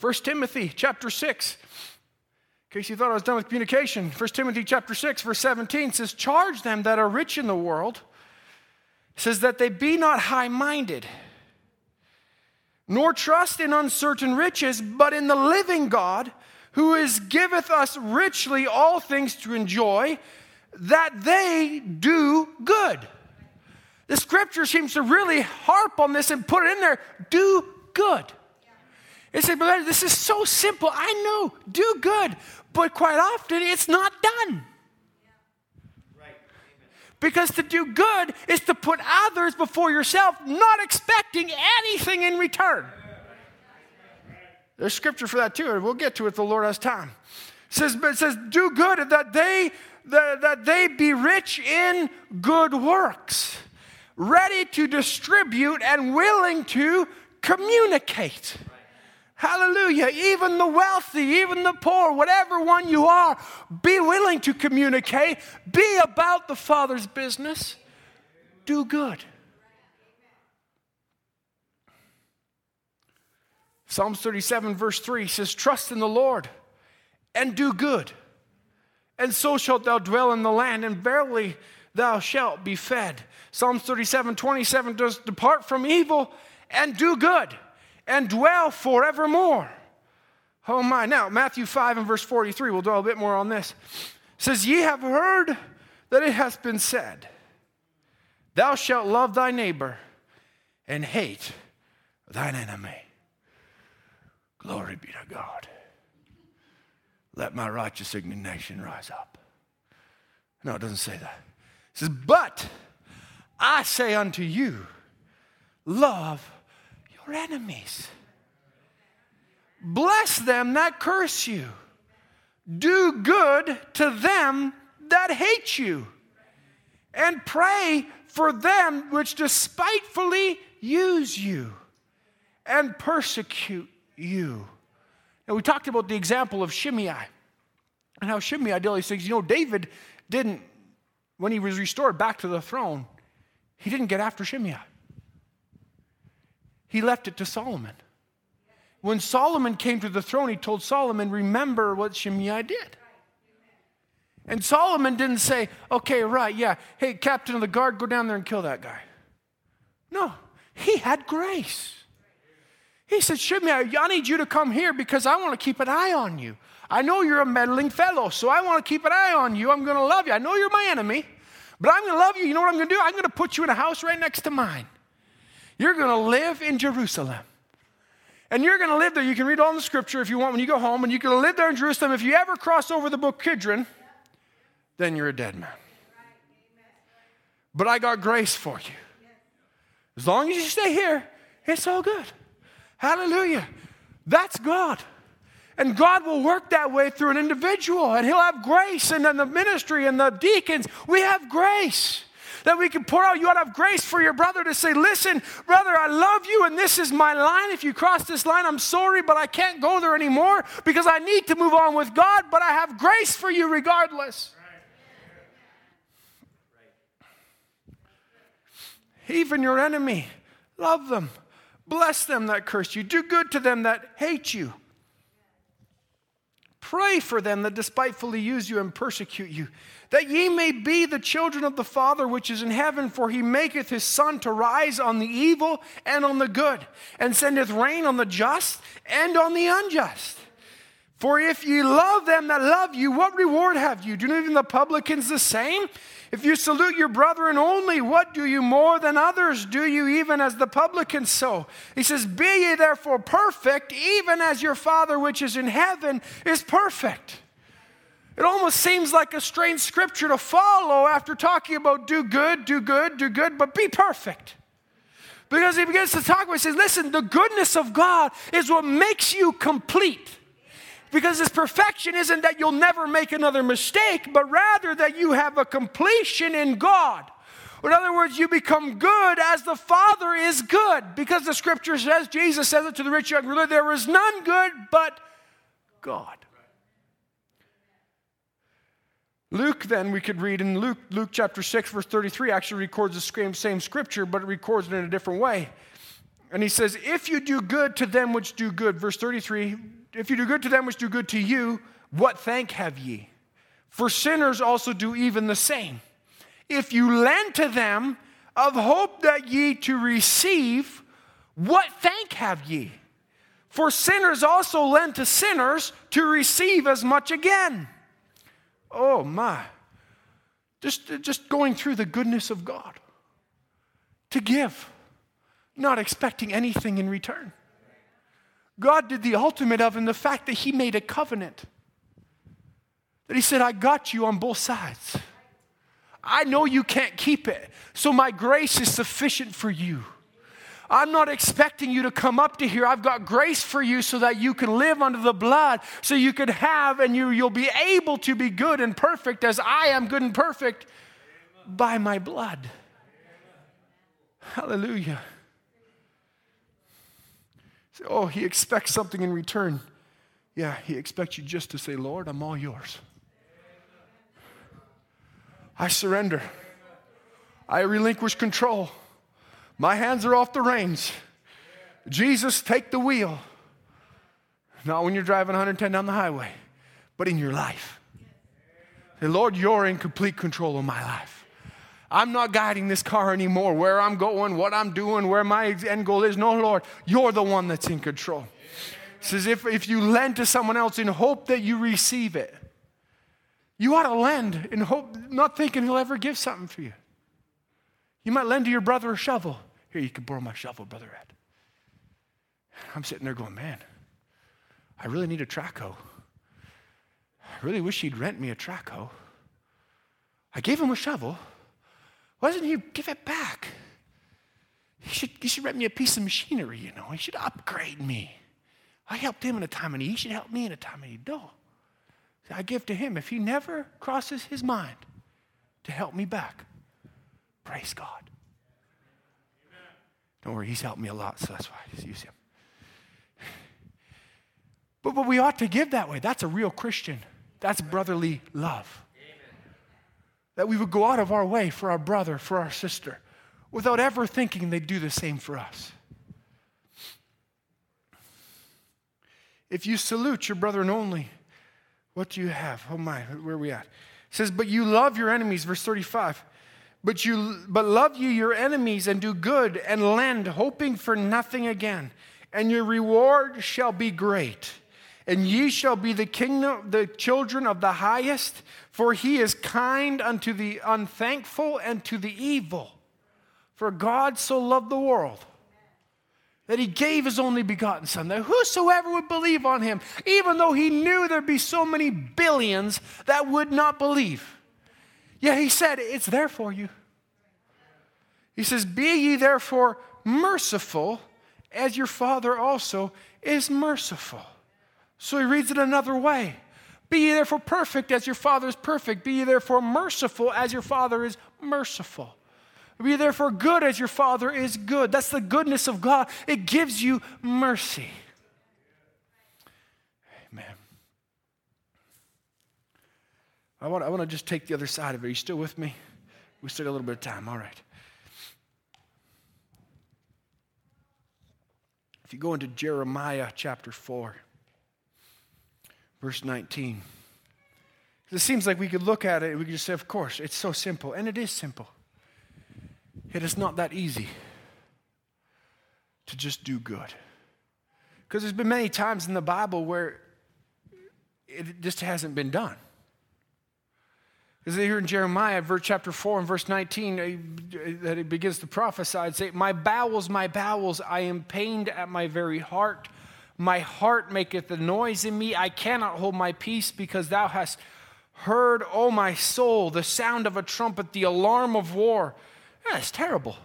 First Timothy chapter six. In case you thought I was done with communication, First Timothy chapter six, verse seventeen says, charge them that are rich in the world, says that they be not high-minded, nor trust in uncertain riches, but in the living God, who is giveth us richly all things to enjoy, that they do good. The scripture seems to really harp on this and put it in there. Do good. It said, brother, this is so simple. I know. Do good. But quite often, it's not done. Yeah. Right. Amen. Because to do good is to put others before yourself, not expecting anything in return. Yeah. There's scripture for that, too, and we'll get to it if the Lord has time. It says, but it says do good that they, that, that they be rich in good works, ready to distribute and willing to communicate. Right. Hallelujah. Even the wealthy, even the poor, whatever one you are, be willing to communicate. Be about the Father's business. Do good. Psalms thirty-seven verse three says, trust in the Lord and do good, and so shalt thou dwell in the land, and verily thou shalt be fed. Psalms thirty-seven twenty-seven does depart from evil and do good, and dwell forevermore. Oh my. Now, Matthew five and verse forty-three, we'll dwell a bit more on this. It says, ye have heard that it hath been said, thou shalt love thy neighbor and hate thine enemy. Glory be to God. Let my righteous indignation rise up. No, it doesn't say that. It says, but I say unto you, love your enemies. Bless them that curse you. Do good to them that hate you. And pray for them which despitefully use you and persecute you. Now we talked about the example of Shimei and how Shimei did all these things. You know, David didn't, when he was restored back to the throne, he didn't get after Shimei. He left it to Solomon. When Solomon came to the throne, he told Solomon, remember what Shimei did. And Solomon didn't say, okay, right, yeah, hey, captain of the guard, go down there and kill that guy. No, he had grace. He said, Shimei, I need you to come here because I want to keep an eye on you. I know you're a meddling fellow, so I want to keep an eye on you. I'm going to love you. I know you're my enemy, but I'm going to love you. You know what I'm going to do? I'm going to put you in a house right next to mine. You're going to live in Jerusalem. And you're going to live there. You can read all in the scripture if you want when you go home. And you're going to live there in Jerusalem. If you ever cross over the brook Kidron, then you're a dead man. But I got grace for you. As long as you stay here It's all good. Hallelujah. That's God. And God will work that way through an individual, and he'll have grace, and then the ministry and the deacons, we have grace that we can pour out. You ought to have grace for your brother to say, listen, brother, I love you, and this is my line. If you cross this line, I'm sorry, but I can't go there anymore because I need to move on with God, but I have grace for you regardless. Even your enemy, love them. Bless them that curse you. Do good to them that hate you. Pray for them that despitefully use you and persecute you, that ye may be the children of the Father which is in heaven, for he maketh his sun to rise on the evil and on the good, and sendeth rain on the just and on the unjust. For if ye love them that love you, what reward have you? Do not even the publicans the same? If you salute your brethren only, what do you more than others? Do you even as the publicans so? He says, be ye therefore perfect, even as your Father which is in heaven is perfect. It almost seems like a strange scripture to follow after talking about do good, do good, do good, but be perfect. Because he begins to talk about it, he says, listen, the goodness of God is what makes you complete. Because this perfection isn't that you'll never make another mistake, but rather that you have a completion in God. In other words, you become good as the Father is good. Because the scripture says, Jesus says it to the rich young ruler, there is none good but God. Luke, then, we could read in Luke, Luke chapter six, verse thirty-three, actually records the same scripture, but it records it in a different way. And he says, if you do good to them which do good, verse thirty-three, if you do good to them which do good to you, what thank have ye? For sinners also do even the same. If you lend to them of hope that ye to receive, what thank have ye? For sinners also lend to sinners to receive as much again. Oh my. Just, just going through the goodness of God. To give, not expecting anything in return. God did the ultimate of in the fact that he made a covenant. That he said, I got you on both sides. I know you can't keep it, so my grace is sufficient for you. I'm not expecting you to come up to here. I've got grace for you so that you can live under the blood, so you can have and you, you'll be able to be good and perfect as I am good and perfect by my blood. Hallelujah. Oh, he expects something in return. Yeah, he expects you just to say, Lord, I'm all yours. I surrender. I relinquish control. My hands are off the reins. Jesus, take the wheel. Not when you're driving one hundred ten down the highway, but in your life. Say, Lord, you're in complete control of my life. I'm not guiding this car anymore, where I'm going, what I'm doing, where my end goal is. No, Lord, you're the one that's in control. It says if, if you lend to someone else in hope that you receive it, you ought to lend in hope, not thinking he'll ever give something for you. You might lend to your brother a shovel. Here, you can borrow my shovel, Brother Ed. I'm sitting there going, man, I really need a track hoe. I really wish he'd rent me a track hoe. I gave him a shovel. Why doesn't he give it back? He should, he should rent me a piece of machinery, you know. He should upgrade me. I helped him in a time of need. He should help me in a time of need. No. I give to him. If he never crosses his mind to help me back, praise God. Amen. Don't worry, he's helped me a lot, so that's why I just use him. But, but we ought to give that way. That's a real Christian. That's brotherly love. That we would go out of our way for our brother, for our sister, without ever thinking they'd do the same for us. If you salute your brethren only, what do you have? Oh my, where are we at? It says, but you love your enemies, verse thirty-five. But you, but love ye your enemies and do good and lend, hoping for nothing again. And your reward shall be great. And ye shall be the kingdom, the children of the highest, for he is kind unto the unthankful and to the evil. For God so loved the world that he gave his only begotten Son, that whosoever would believe on him, even though he knew there'd be so many billions that would not believe. Yet he said, it's there for you. He says, be ye therefore merciful as your Father also is merciful. So he reads it another way. Be ye therefore perfect as your Father is perfect. Be ye therefore merciful as your Father is merciful. Be ye therefore good as your Father is good. That's the goodness of God. It gives you mercy. Amen. I want, I want to just take the other side of it. Are you still with me? We still got a little bit of time. All right. If you go into Jeremiah chapter four. Verse nineteen. It seems like we could look at it and we could just say, of course, it's so simple. And it is simple. It is not that easy to just do good. Because there's been many times in the Bible where it just hasn't been done. Because here in Jeremiah, chapter four and verse nineteen, that it begins to prophesy and say, my bowels, my bowels, I am pained at my very heart. My heart maketh a noise in me. I cannot hold my peace because thou hast heard, O my soul, the sound of a trumpet, the alarm of war. Yeah, it's terrible.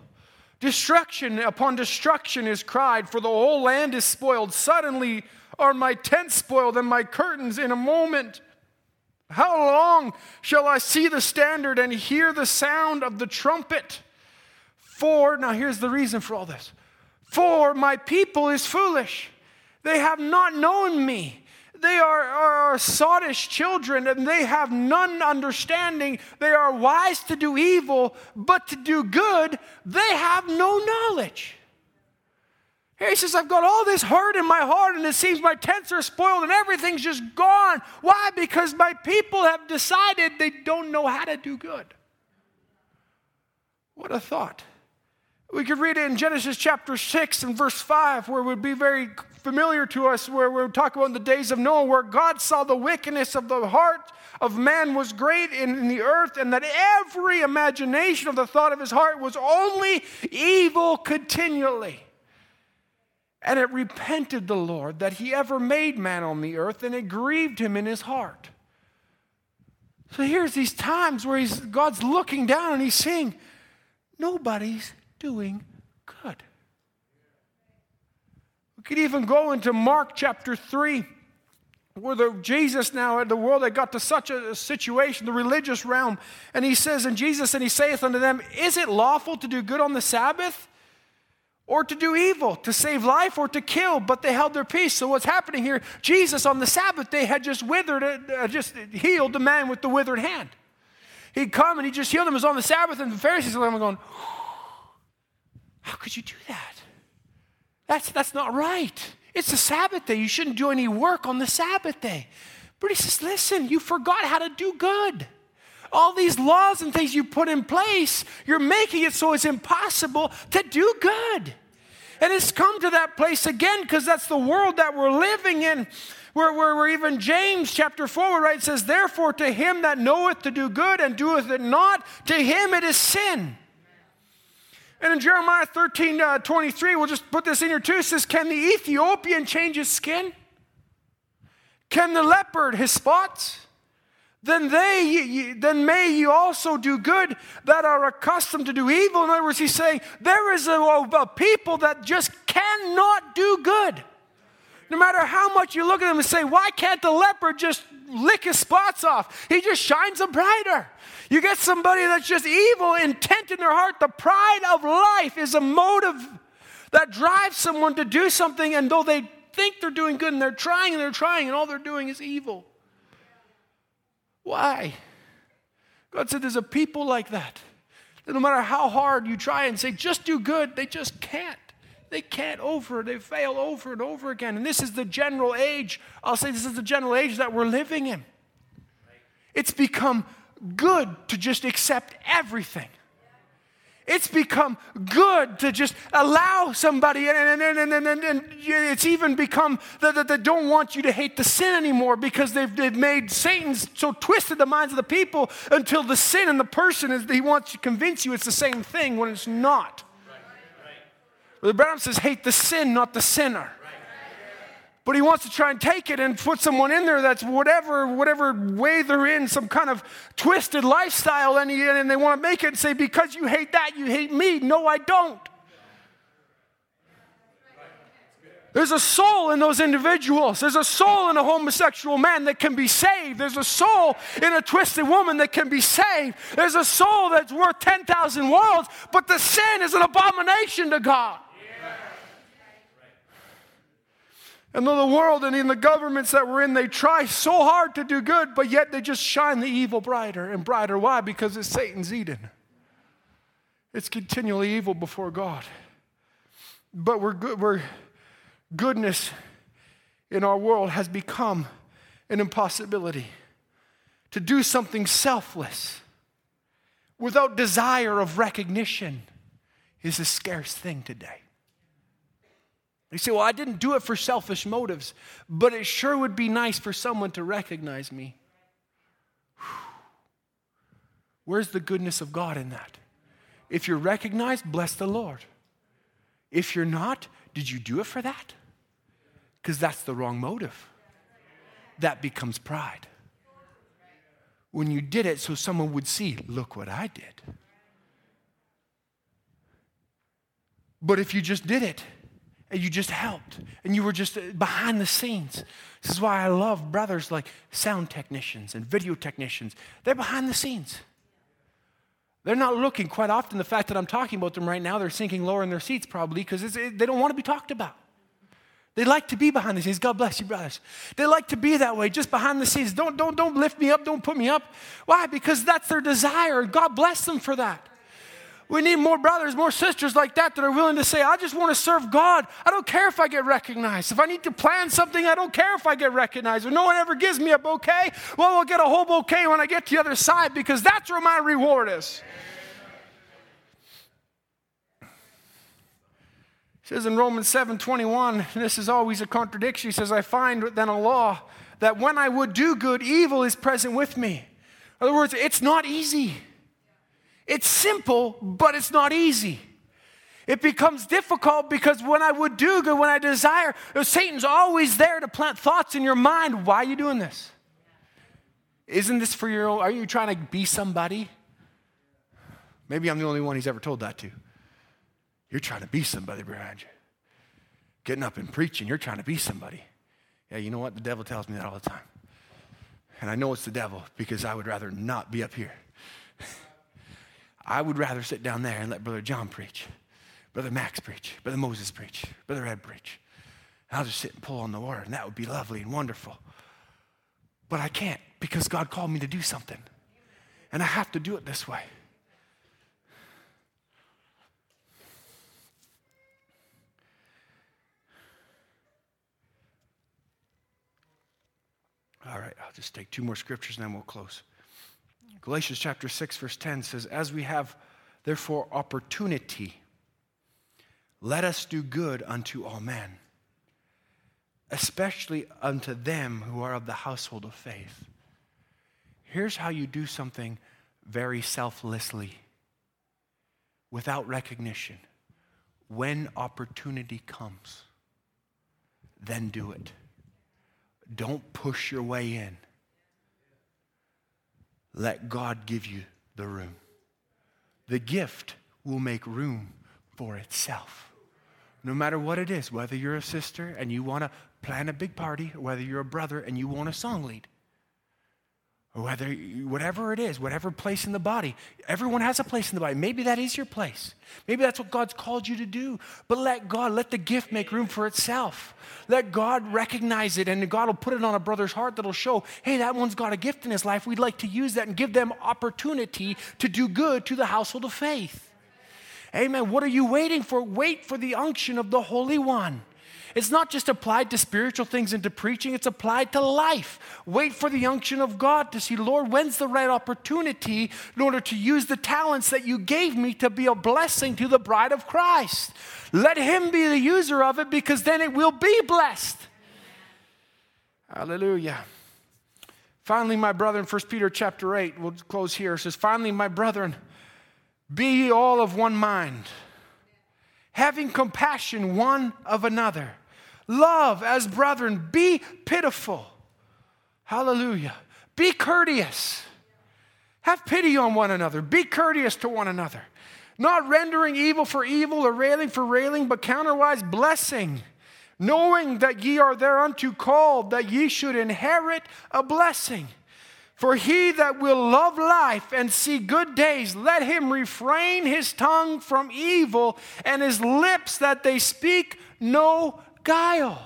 Destruction upon destruction is cried, for the whole land is spoiled. Suddenly are my tents spoiled and my curtains in a moment. How long shall I see the standard and hear the sound of the trumpet? For, now here's the reason for all this. For my people is foolish. They have not known me. They are, are, are sottish children, and they have none understanding. They are wise to do evil, but to do good, they have no knowledge. Here he says, I've got all this hurt in my heart, and it seems my tents are spoiled, and everything's just gone. Why? Because my people have decided they don't know how to do good. What a thought. We could read it in Genesis chapter six and verse five, where it would be very familiar to us, where we're talking about in the days of Noah, where God saw the wickedness of the heart of man was great in, in the earth, and that every imagination of the thought of his heart was only evil continually. And it repented the Lord that he ever made man on the earth, and it grieved him in his heart. So here's these times where he's, God's looking down and he's seeing, nobody's doing good. We could even go into Mark chapter three, where the, Jesus now in the world had got to such a, a situation, the religious realm, and he says, and Jesus, and he saith unto them, is it lawful to do good on the Sabbath, or to do evil, to save life, or to kill? But they held their peace. So what's happening here, Jesus on the Sabbath day had just withered, uh, just healed the man with the withered hand. He'd come and he just healed him. It was on the Sabbath, and the Pharisees were going, how could you do that? That's, that's not right. It's the Sabbath day. You shouldn't do any work on the Sabbath day. But he says, listen, you forgot how to do good. All these laws and things you put in place, you're making it so it's impossible to do good. And it's come to that place again, because that's the world that we're living in. Where, where, where even James chapter four, right, says, therefore to him that knoweth to do good and doeth it not, to him it is sin. And in Jeremiah thirteen, uh, twenty-three, we'll just put this in here too, says, can the Ethiopian change his skin? Can the leopard his spots? Then they, ye, ye, then may you also do good that are accustomed to do evil. In other words, he's saying, there is a, a people that just cannot do good. No matter how much you look at them and say, why can't the leopard just lick his spots off? He just shines them brighter. You get somebody that's just evil, intent in their heart. The pride of life is a motive that drives someone to do something, and though they think they're doing good and they're trying and they're trying and all they're doing is evil. Why? God said there's a people like that. That no matter how hard you try and say, just do good, they just can't. They can't over, they fail over and over again. And this is the general age. I'll say this is the general age that we're living in. It's become good to just accept everything. It's become good to just allow somebody, and, and, and, and, and, and it's even become that, that they don't want you to hate the sin anymore, because they've, they've made Satan's so twisted the minds of the people until the sin and the person is, he wants to convince you it's the same thing when it's not. The Bible says, hate the sin, not the sinner. Right. But he wants to try and take it and put someone in there that's whatever whatever way they're in, some kind of twisted lifestyle, and, he, and they want to make it and say, because you hate that, you hate me. No, I don't. Right. There's a soul in those individuals. There's a soul in a homosexual man that can be saved. There's a soul in a twisted woman that can be saved. There's a soul that's worth ten thousand worlds, but the sin is an abomination to God. Yeah. And though the world and in the governments that we're in, they try so hard to do good, but yet they just shine the evil brighter and brighter. Why? Because it's Satan's Eden. It's continually evil before God. But we're good. We're goodness in our world has become an impossibility. To do something selfless without desire of recognition is a scarce thing today. You say, well, I didn't do it for selfish motives, but it sure would be nice for someone to recognize me. Where's the goodness of God in that? If you're recognized, bless the Lord. If you're not, did you do it for that? Because that's the wrong motive. That becomes pride. When you did it so someone would see, look what I did. But if you just did it, and you just helped, and you were just behind the scenes. This is why I love brothers like sound technicians and video technicians. They're behind the scenes. They're not looking. Quite often, the fact that I'm talking about them right now, they're sinking lower in their seats probably because it, they don't want to be talked about. They like to be behind the scenes. God bless you, brothers. They like to be that way, just behind the scenes. Don't, don't, don't lift me up. Don't put me up. Why? Because that's their desire. God bless them for that. We need more brothers, more sisters like that that are willing to say, I just want to serve God. I don't care if I get recognized. If I need to plan something, I don't care if I get recognized. If no one ever gives me a bouquet, well, I'll get a whole bouquet when I get to the other side because that's where my reward is. It says in Romans seven twenty-one, and this is always a contradiction. He says, I find then a law that when I would do good, evil is present with me. In other words, it's not easy. It's simple, but it's not easy. It becomes difficult because when I would do good, when I desire, Satan's always there to plant thoughts in your mind. Why are you doing this? Isn't this for your own? Are you trying to be somebody? Maybe I'm the only one he's ever told that to. You're trying to be somebody behind you. Getting up and preaching, you're trying to be somebody. Yeah, you know what? The devil tells me that all the time. And I know it's the devil because I would rather not be up here. I would rather sit down there and let Brother John preach, Brother Max preach, Brother Moses preach, Brother Ed preach. And I'll just sit and pull on the word, and that would be lovely and wonderful. But I can't because God called me to do something, and I have to do it this way. All right, I'll just take two more scriptures, and then we'll close. Galatians chapter six, verse ten says, as we have, therefore, opportunity, let us do good unto all men, especially unto them who are of the household of faith. Here's how you do something very selflessly, without recognition. When opportunity comes, then do it. Don't push your way in. Let God give you the room. The gift will make room for itself. No matter what it is, whether you're a sister and you want to plan a big party, or whether you're a brother and you want a song lead, or whether, whatever it is, whatever place in the body, everyone has a place in the body. Maybe that is your place. Maybe that's what God's called you to do. But let God, let the gift make room for itself. Let God recognize it, and God will put it on a brother's heart that'll show, hey, that one's got a gift in his life. We'd like to use that and give them opportunity to do good to the household of faith. Amen. What are you waiting for? Wait for the unction of the Holy One. It's not just applied to spiritual things and to preaching. It's applied to life. Wait for the unction of God to see, Lord, when's the right opportunity in order to use the talents that you gave me to be a blessing to the bride of Christ? Let him be the user of it because then it will be blessed. Hallelujah. Finally, my brethren, First Peter chapter eight, we'll close here. It says, finally, my brethren, be ye all of one mind, having compassion one of another. Love as brethren. Be pitiful. Hallelujah. Be courteous. Have pity on one another. Be courteous to one another. Not rendering evil for evil or railing for railing, but counterwise blessing. knowing that ye are thereunto called, that ye should inherit a blessing. For he that will love life and see good days, let him refrain his tongue from evil and his lips that they speak no guile.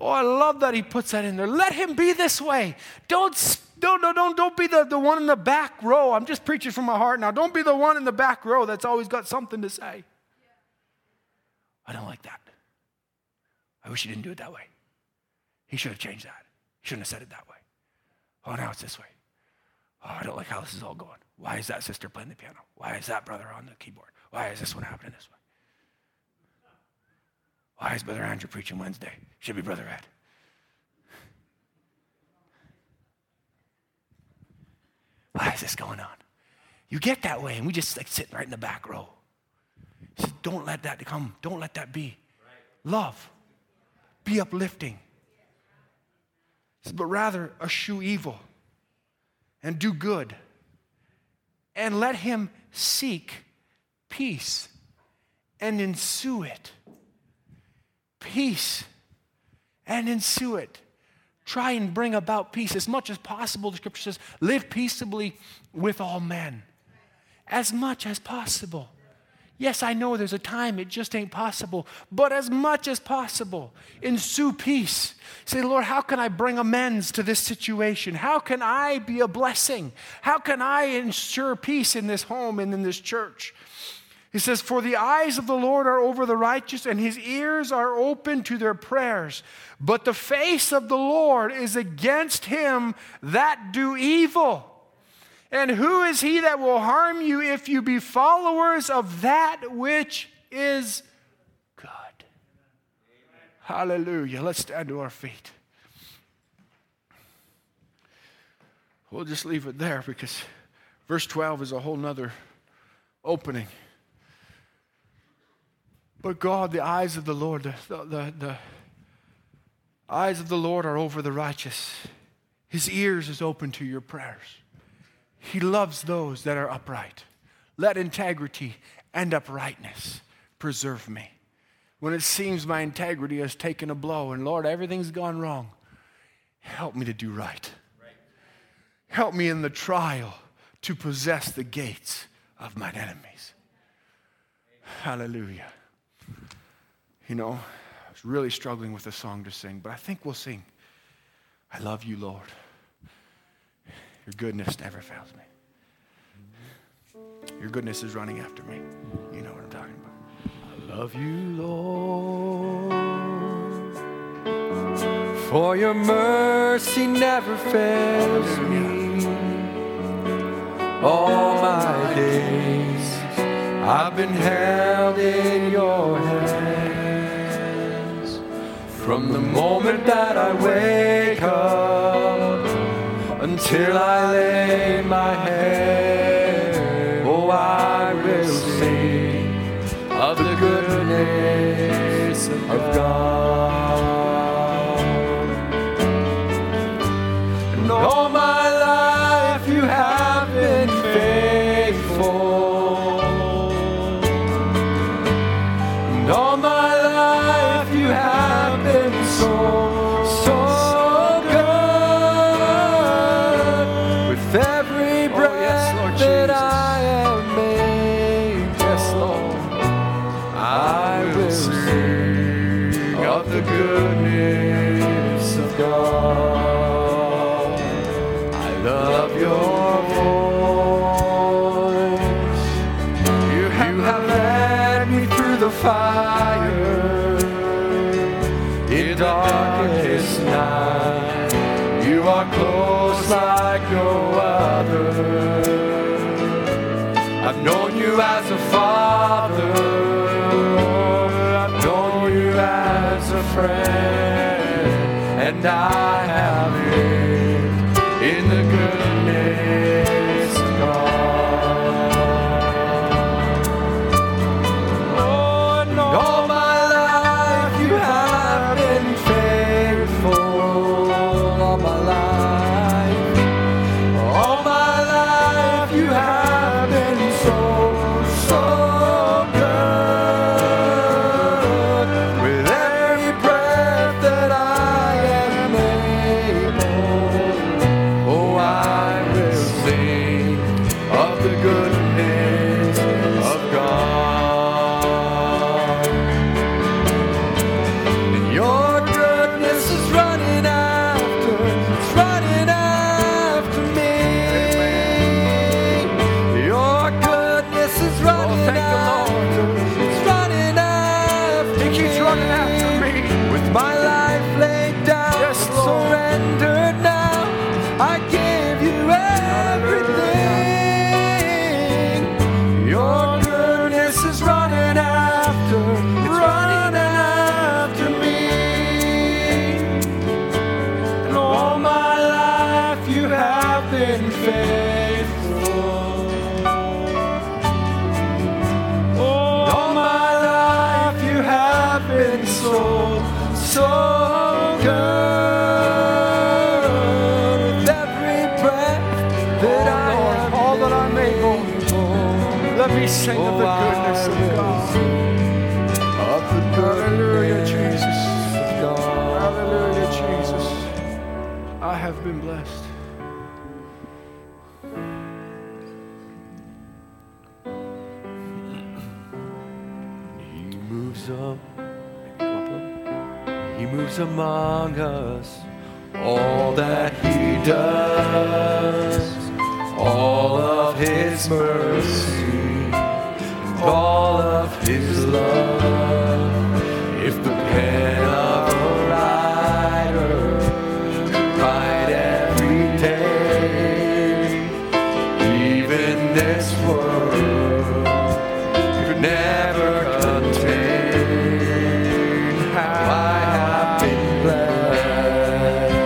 Oh, I love that he puts that in there. Let him be this way. Don't speak. Don't, don't, don't, don't be the, the one in the back row. I'm just preaching from my heart now. Don't be the one in the back row that's always got something to say. I don't like that. I wish he didn't do it that way. He should have changed that. He shouldn't have said it that way. Oh, now it's this way. Oh, I don't like how this is all going. Why is that sister playing the piano? Why is that brother on the keyboard? Why is this one happening this way? Why is Brother Andrew preaching Wednesday? Should be Brother Ed. Why is this going on? You get that way, and we just like sit right in the back row. Says, don't let that come. Don't let that be. Right. Love. Be uplifting. Says, but rather eschew evil and do good. And let him seek peace and ensue it. Peace and ensue it. Try and bring about peace as much as possible. The scripture says, live peaceably with all men. As much as possible. Yes, I know there's a time it just ain't possible, but as much as possible, ensue peace. Say, Lord, how can I bring amends to this situation? How can I be a blessing? How can I ensure peace in this home and in this church? He says, for the eyes of the Lord are over the righteous, and his ears are open to their prayers. But the face of the Lord is against him that do evil. And who is he that will harm you if you be followers of that which is good? Amen. Hallelujah. Let's stand to our feet. We'll just leave it there because verse twelve is a whole nother opening. But God, the eyes of the Lord, the, the, the, the eyes of the Lord are over the righteous. His ears is open to your prayers. He loves those that are upright. Let integrity and uprightness preserve me. When it seems my integrity has taken a blow and, Lord, everything's gone wrong, help me to do right. right. Help me in the trial to possess the gates of mine enemies. Amen. Hallelujah. You know, I was really struggling with a song to sing, but I think we'll sing, I love you, Lord. Your goodness never fails me. Your goodness is running after me. You know what I'm talking about. I love you, Lord, for your mercy never fails me. All my days I've been held in your hands. From the moment that I wake up until I lay my head, oh, I will sing of the goodness of God. And all my life you have been faithful. All my life you have been so, so good. With every breath oh, yes, Lord, that Jesus. I am made, yes, Lord, I, I will, will sing, sing of the goodness of God. I love your voice. Fire in darkest night, you are close like no other. I've known you as a father, I've known you as a friend, and I have lived in the goodness of God. have been blessed. He moves up, he moves among us. All that he does, all of his mercy, all of his love. If the pen of a writer could write every day, even this world could never contain how I have been blessed.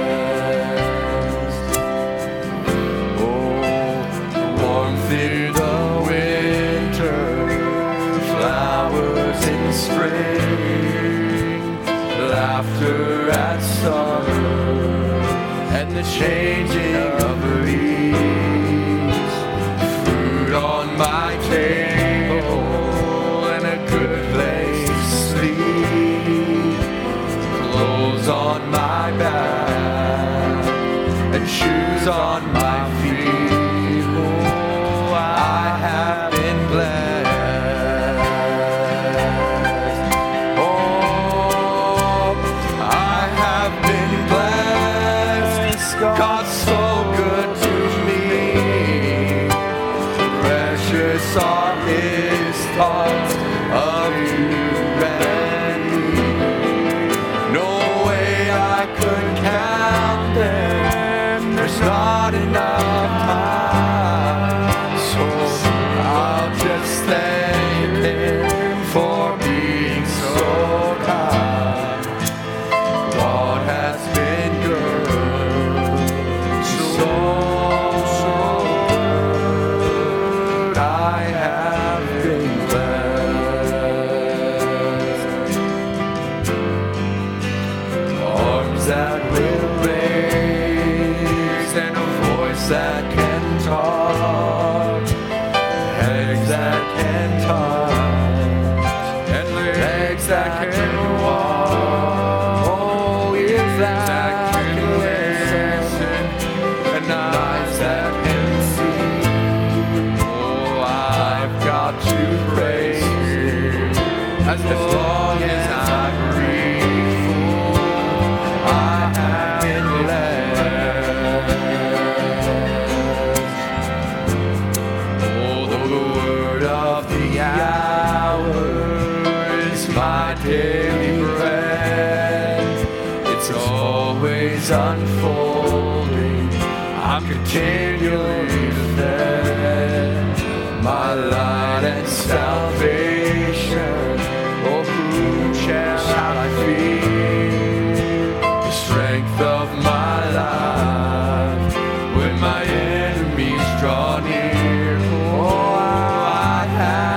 Oh, warm through the winter, flowers in spring, laughter at summer, and the changing of leaves, food on my table, and a good place to sleep, clothes on my back, and shoes on my feet. Oh, I have been blessed. God's so good to me. Precious are his thoughts of you and me. No way I could count them. There's not enough time. So I'll just thank him for being so kind. God has been that can talk, legs that can touch, and legs that can walk, oh, ears that can listen, and eyes that can see. Oh, I've got to praise you as long as I breathe. Oh, I have been blessed. Daily bread, it's always unfolding. I'm continually fed. My light and salvation, oh, whom shall I fear? The strength of my life when my enemies draw near. Oh, I have.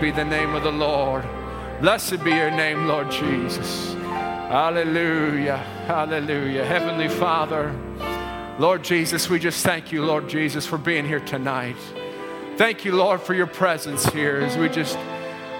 Be the name of the Lord. Blessed be your name, Lord Jesus. Hallelujah. Hallelujah. Heavenly Father, Lord Jesus, we just thank you, Lord Jesus, for being here tonight. Thank you, Lord, for your presence here as we just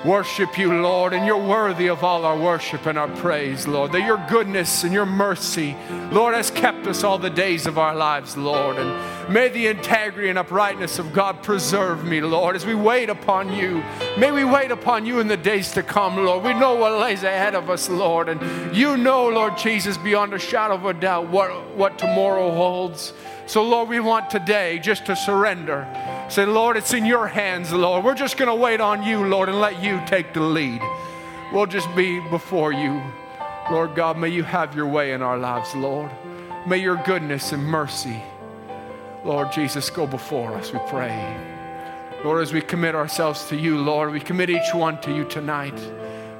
worship you, Lord, and you're worthy of all our worship and our praise, Lord, that your goodness and your mercy, Lord, has kept us all the days of our lives, Lord, and may the integrity and uprightness of God preserve me, Lord, as we wait upon you. May we wait upon you in the days to come, Lord. We know what lays ahead of us, Lord, and you know, Lord Jesus, beyond a shadow of a doubt what, what tomorrow holds. So, Lord, we want today just to surrender. Say, Lord, it's in your hands, Lord. We're just going to wait on you, Lord, and let you take the lead. We'll just be before you. Lord God, may you have your way in our lives, Lord. May your goodness and mercy, Lord Jesus, go before us, we pray. Lord, as we commit ourselves to you, Lord, we commit each one to you tonight.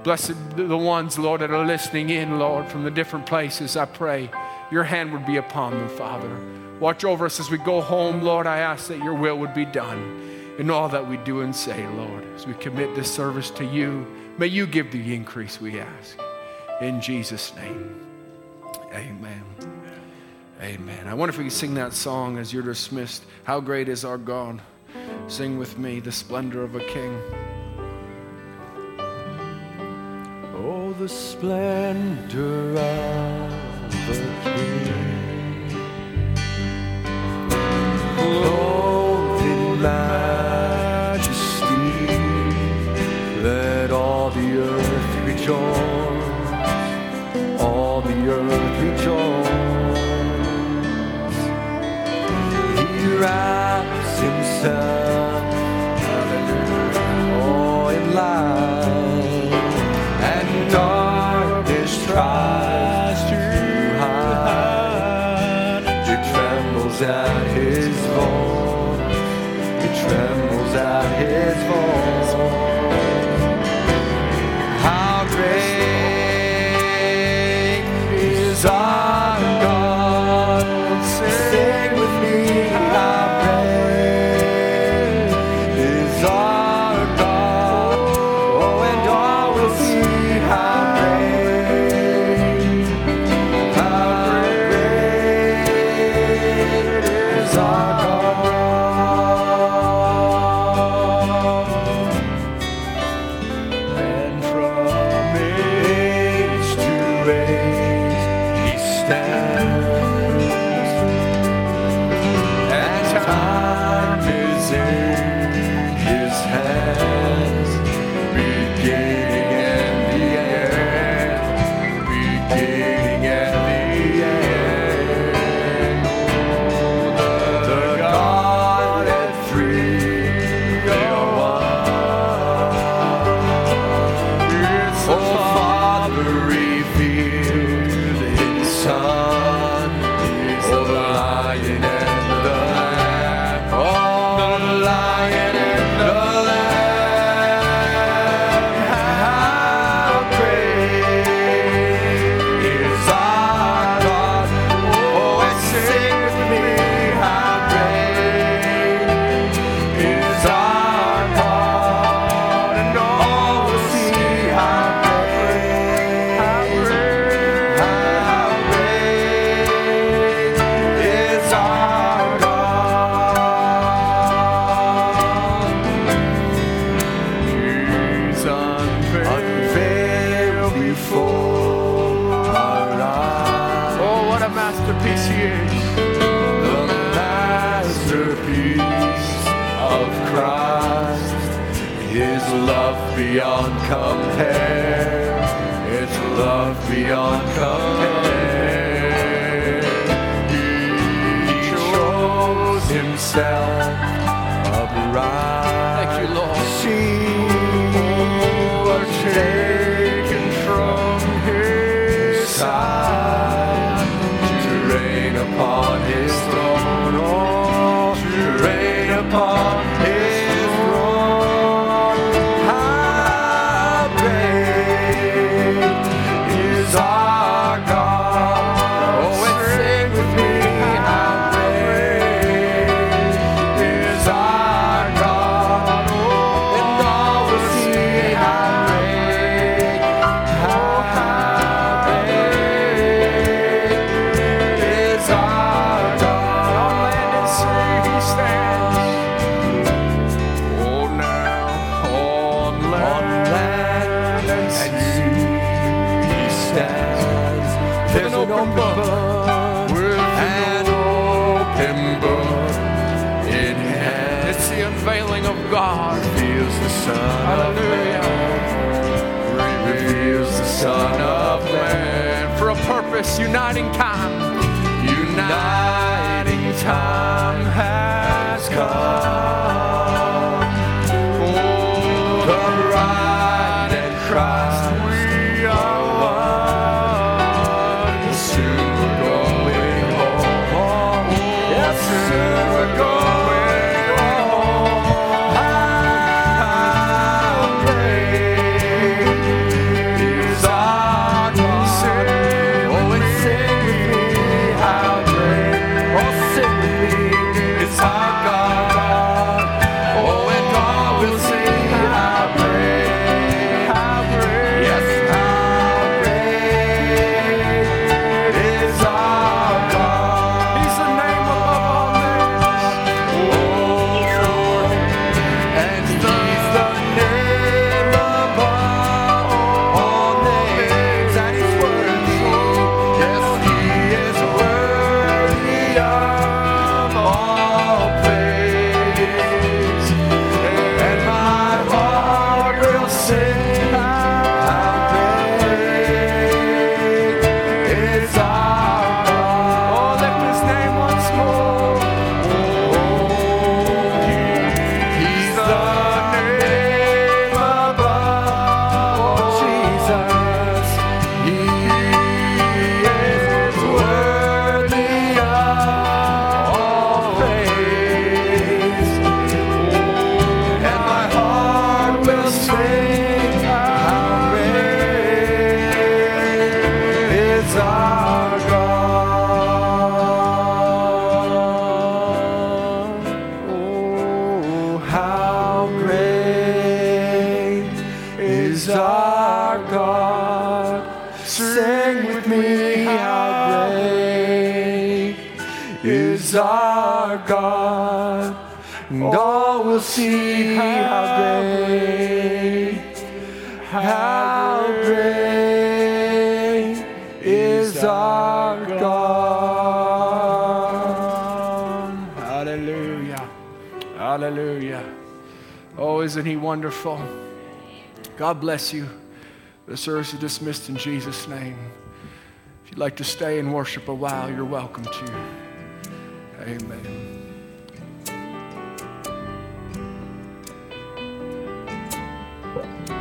Blessed the ones, Lord, that are listening in, Lord, from the different places, I pray. Your hand would be upon them, Father. Watch over us as we go home, Lord. I ask that your will would be done in all that we do and say, Lord. As we commit this service to you, may you give the increase we ask. In Jesus' name, amen. Amen. I wonder if we could sing that song as you're dismissed. How great is our God. Sing with me the splendor of a king. Oh, the splendor of a king. Clothed in majesty, let all the earth rejoice, all the earth rejoice. He wraps himself, oh, in light, and darkness tries to hide. It trembles at his voice, it trembles at his voice. How great is our God, sing with me, I pray, is our God, oh, and all will see how unveiling of God reveals the Son of Man. Reveals the Son of Man for a purpose, uniting time. Uniting time has come. Oh, the bride and Christ. Isn't he wonderful? God bless you. The service is dismissed in Jesus' name. If you'd like to stay and worship a while, you're welcome to. Amen.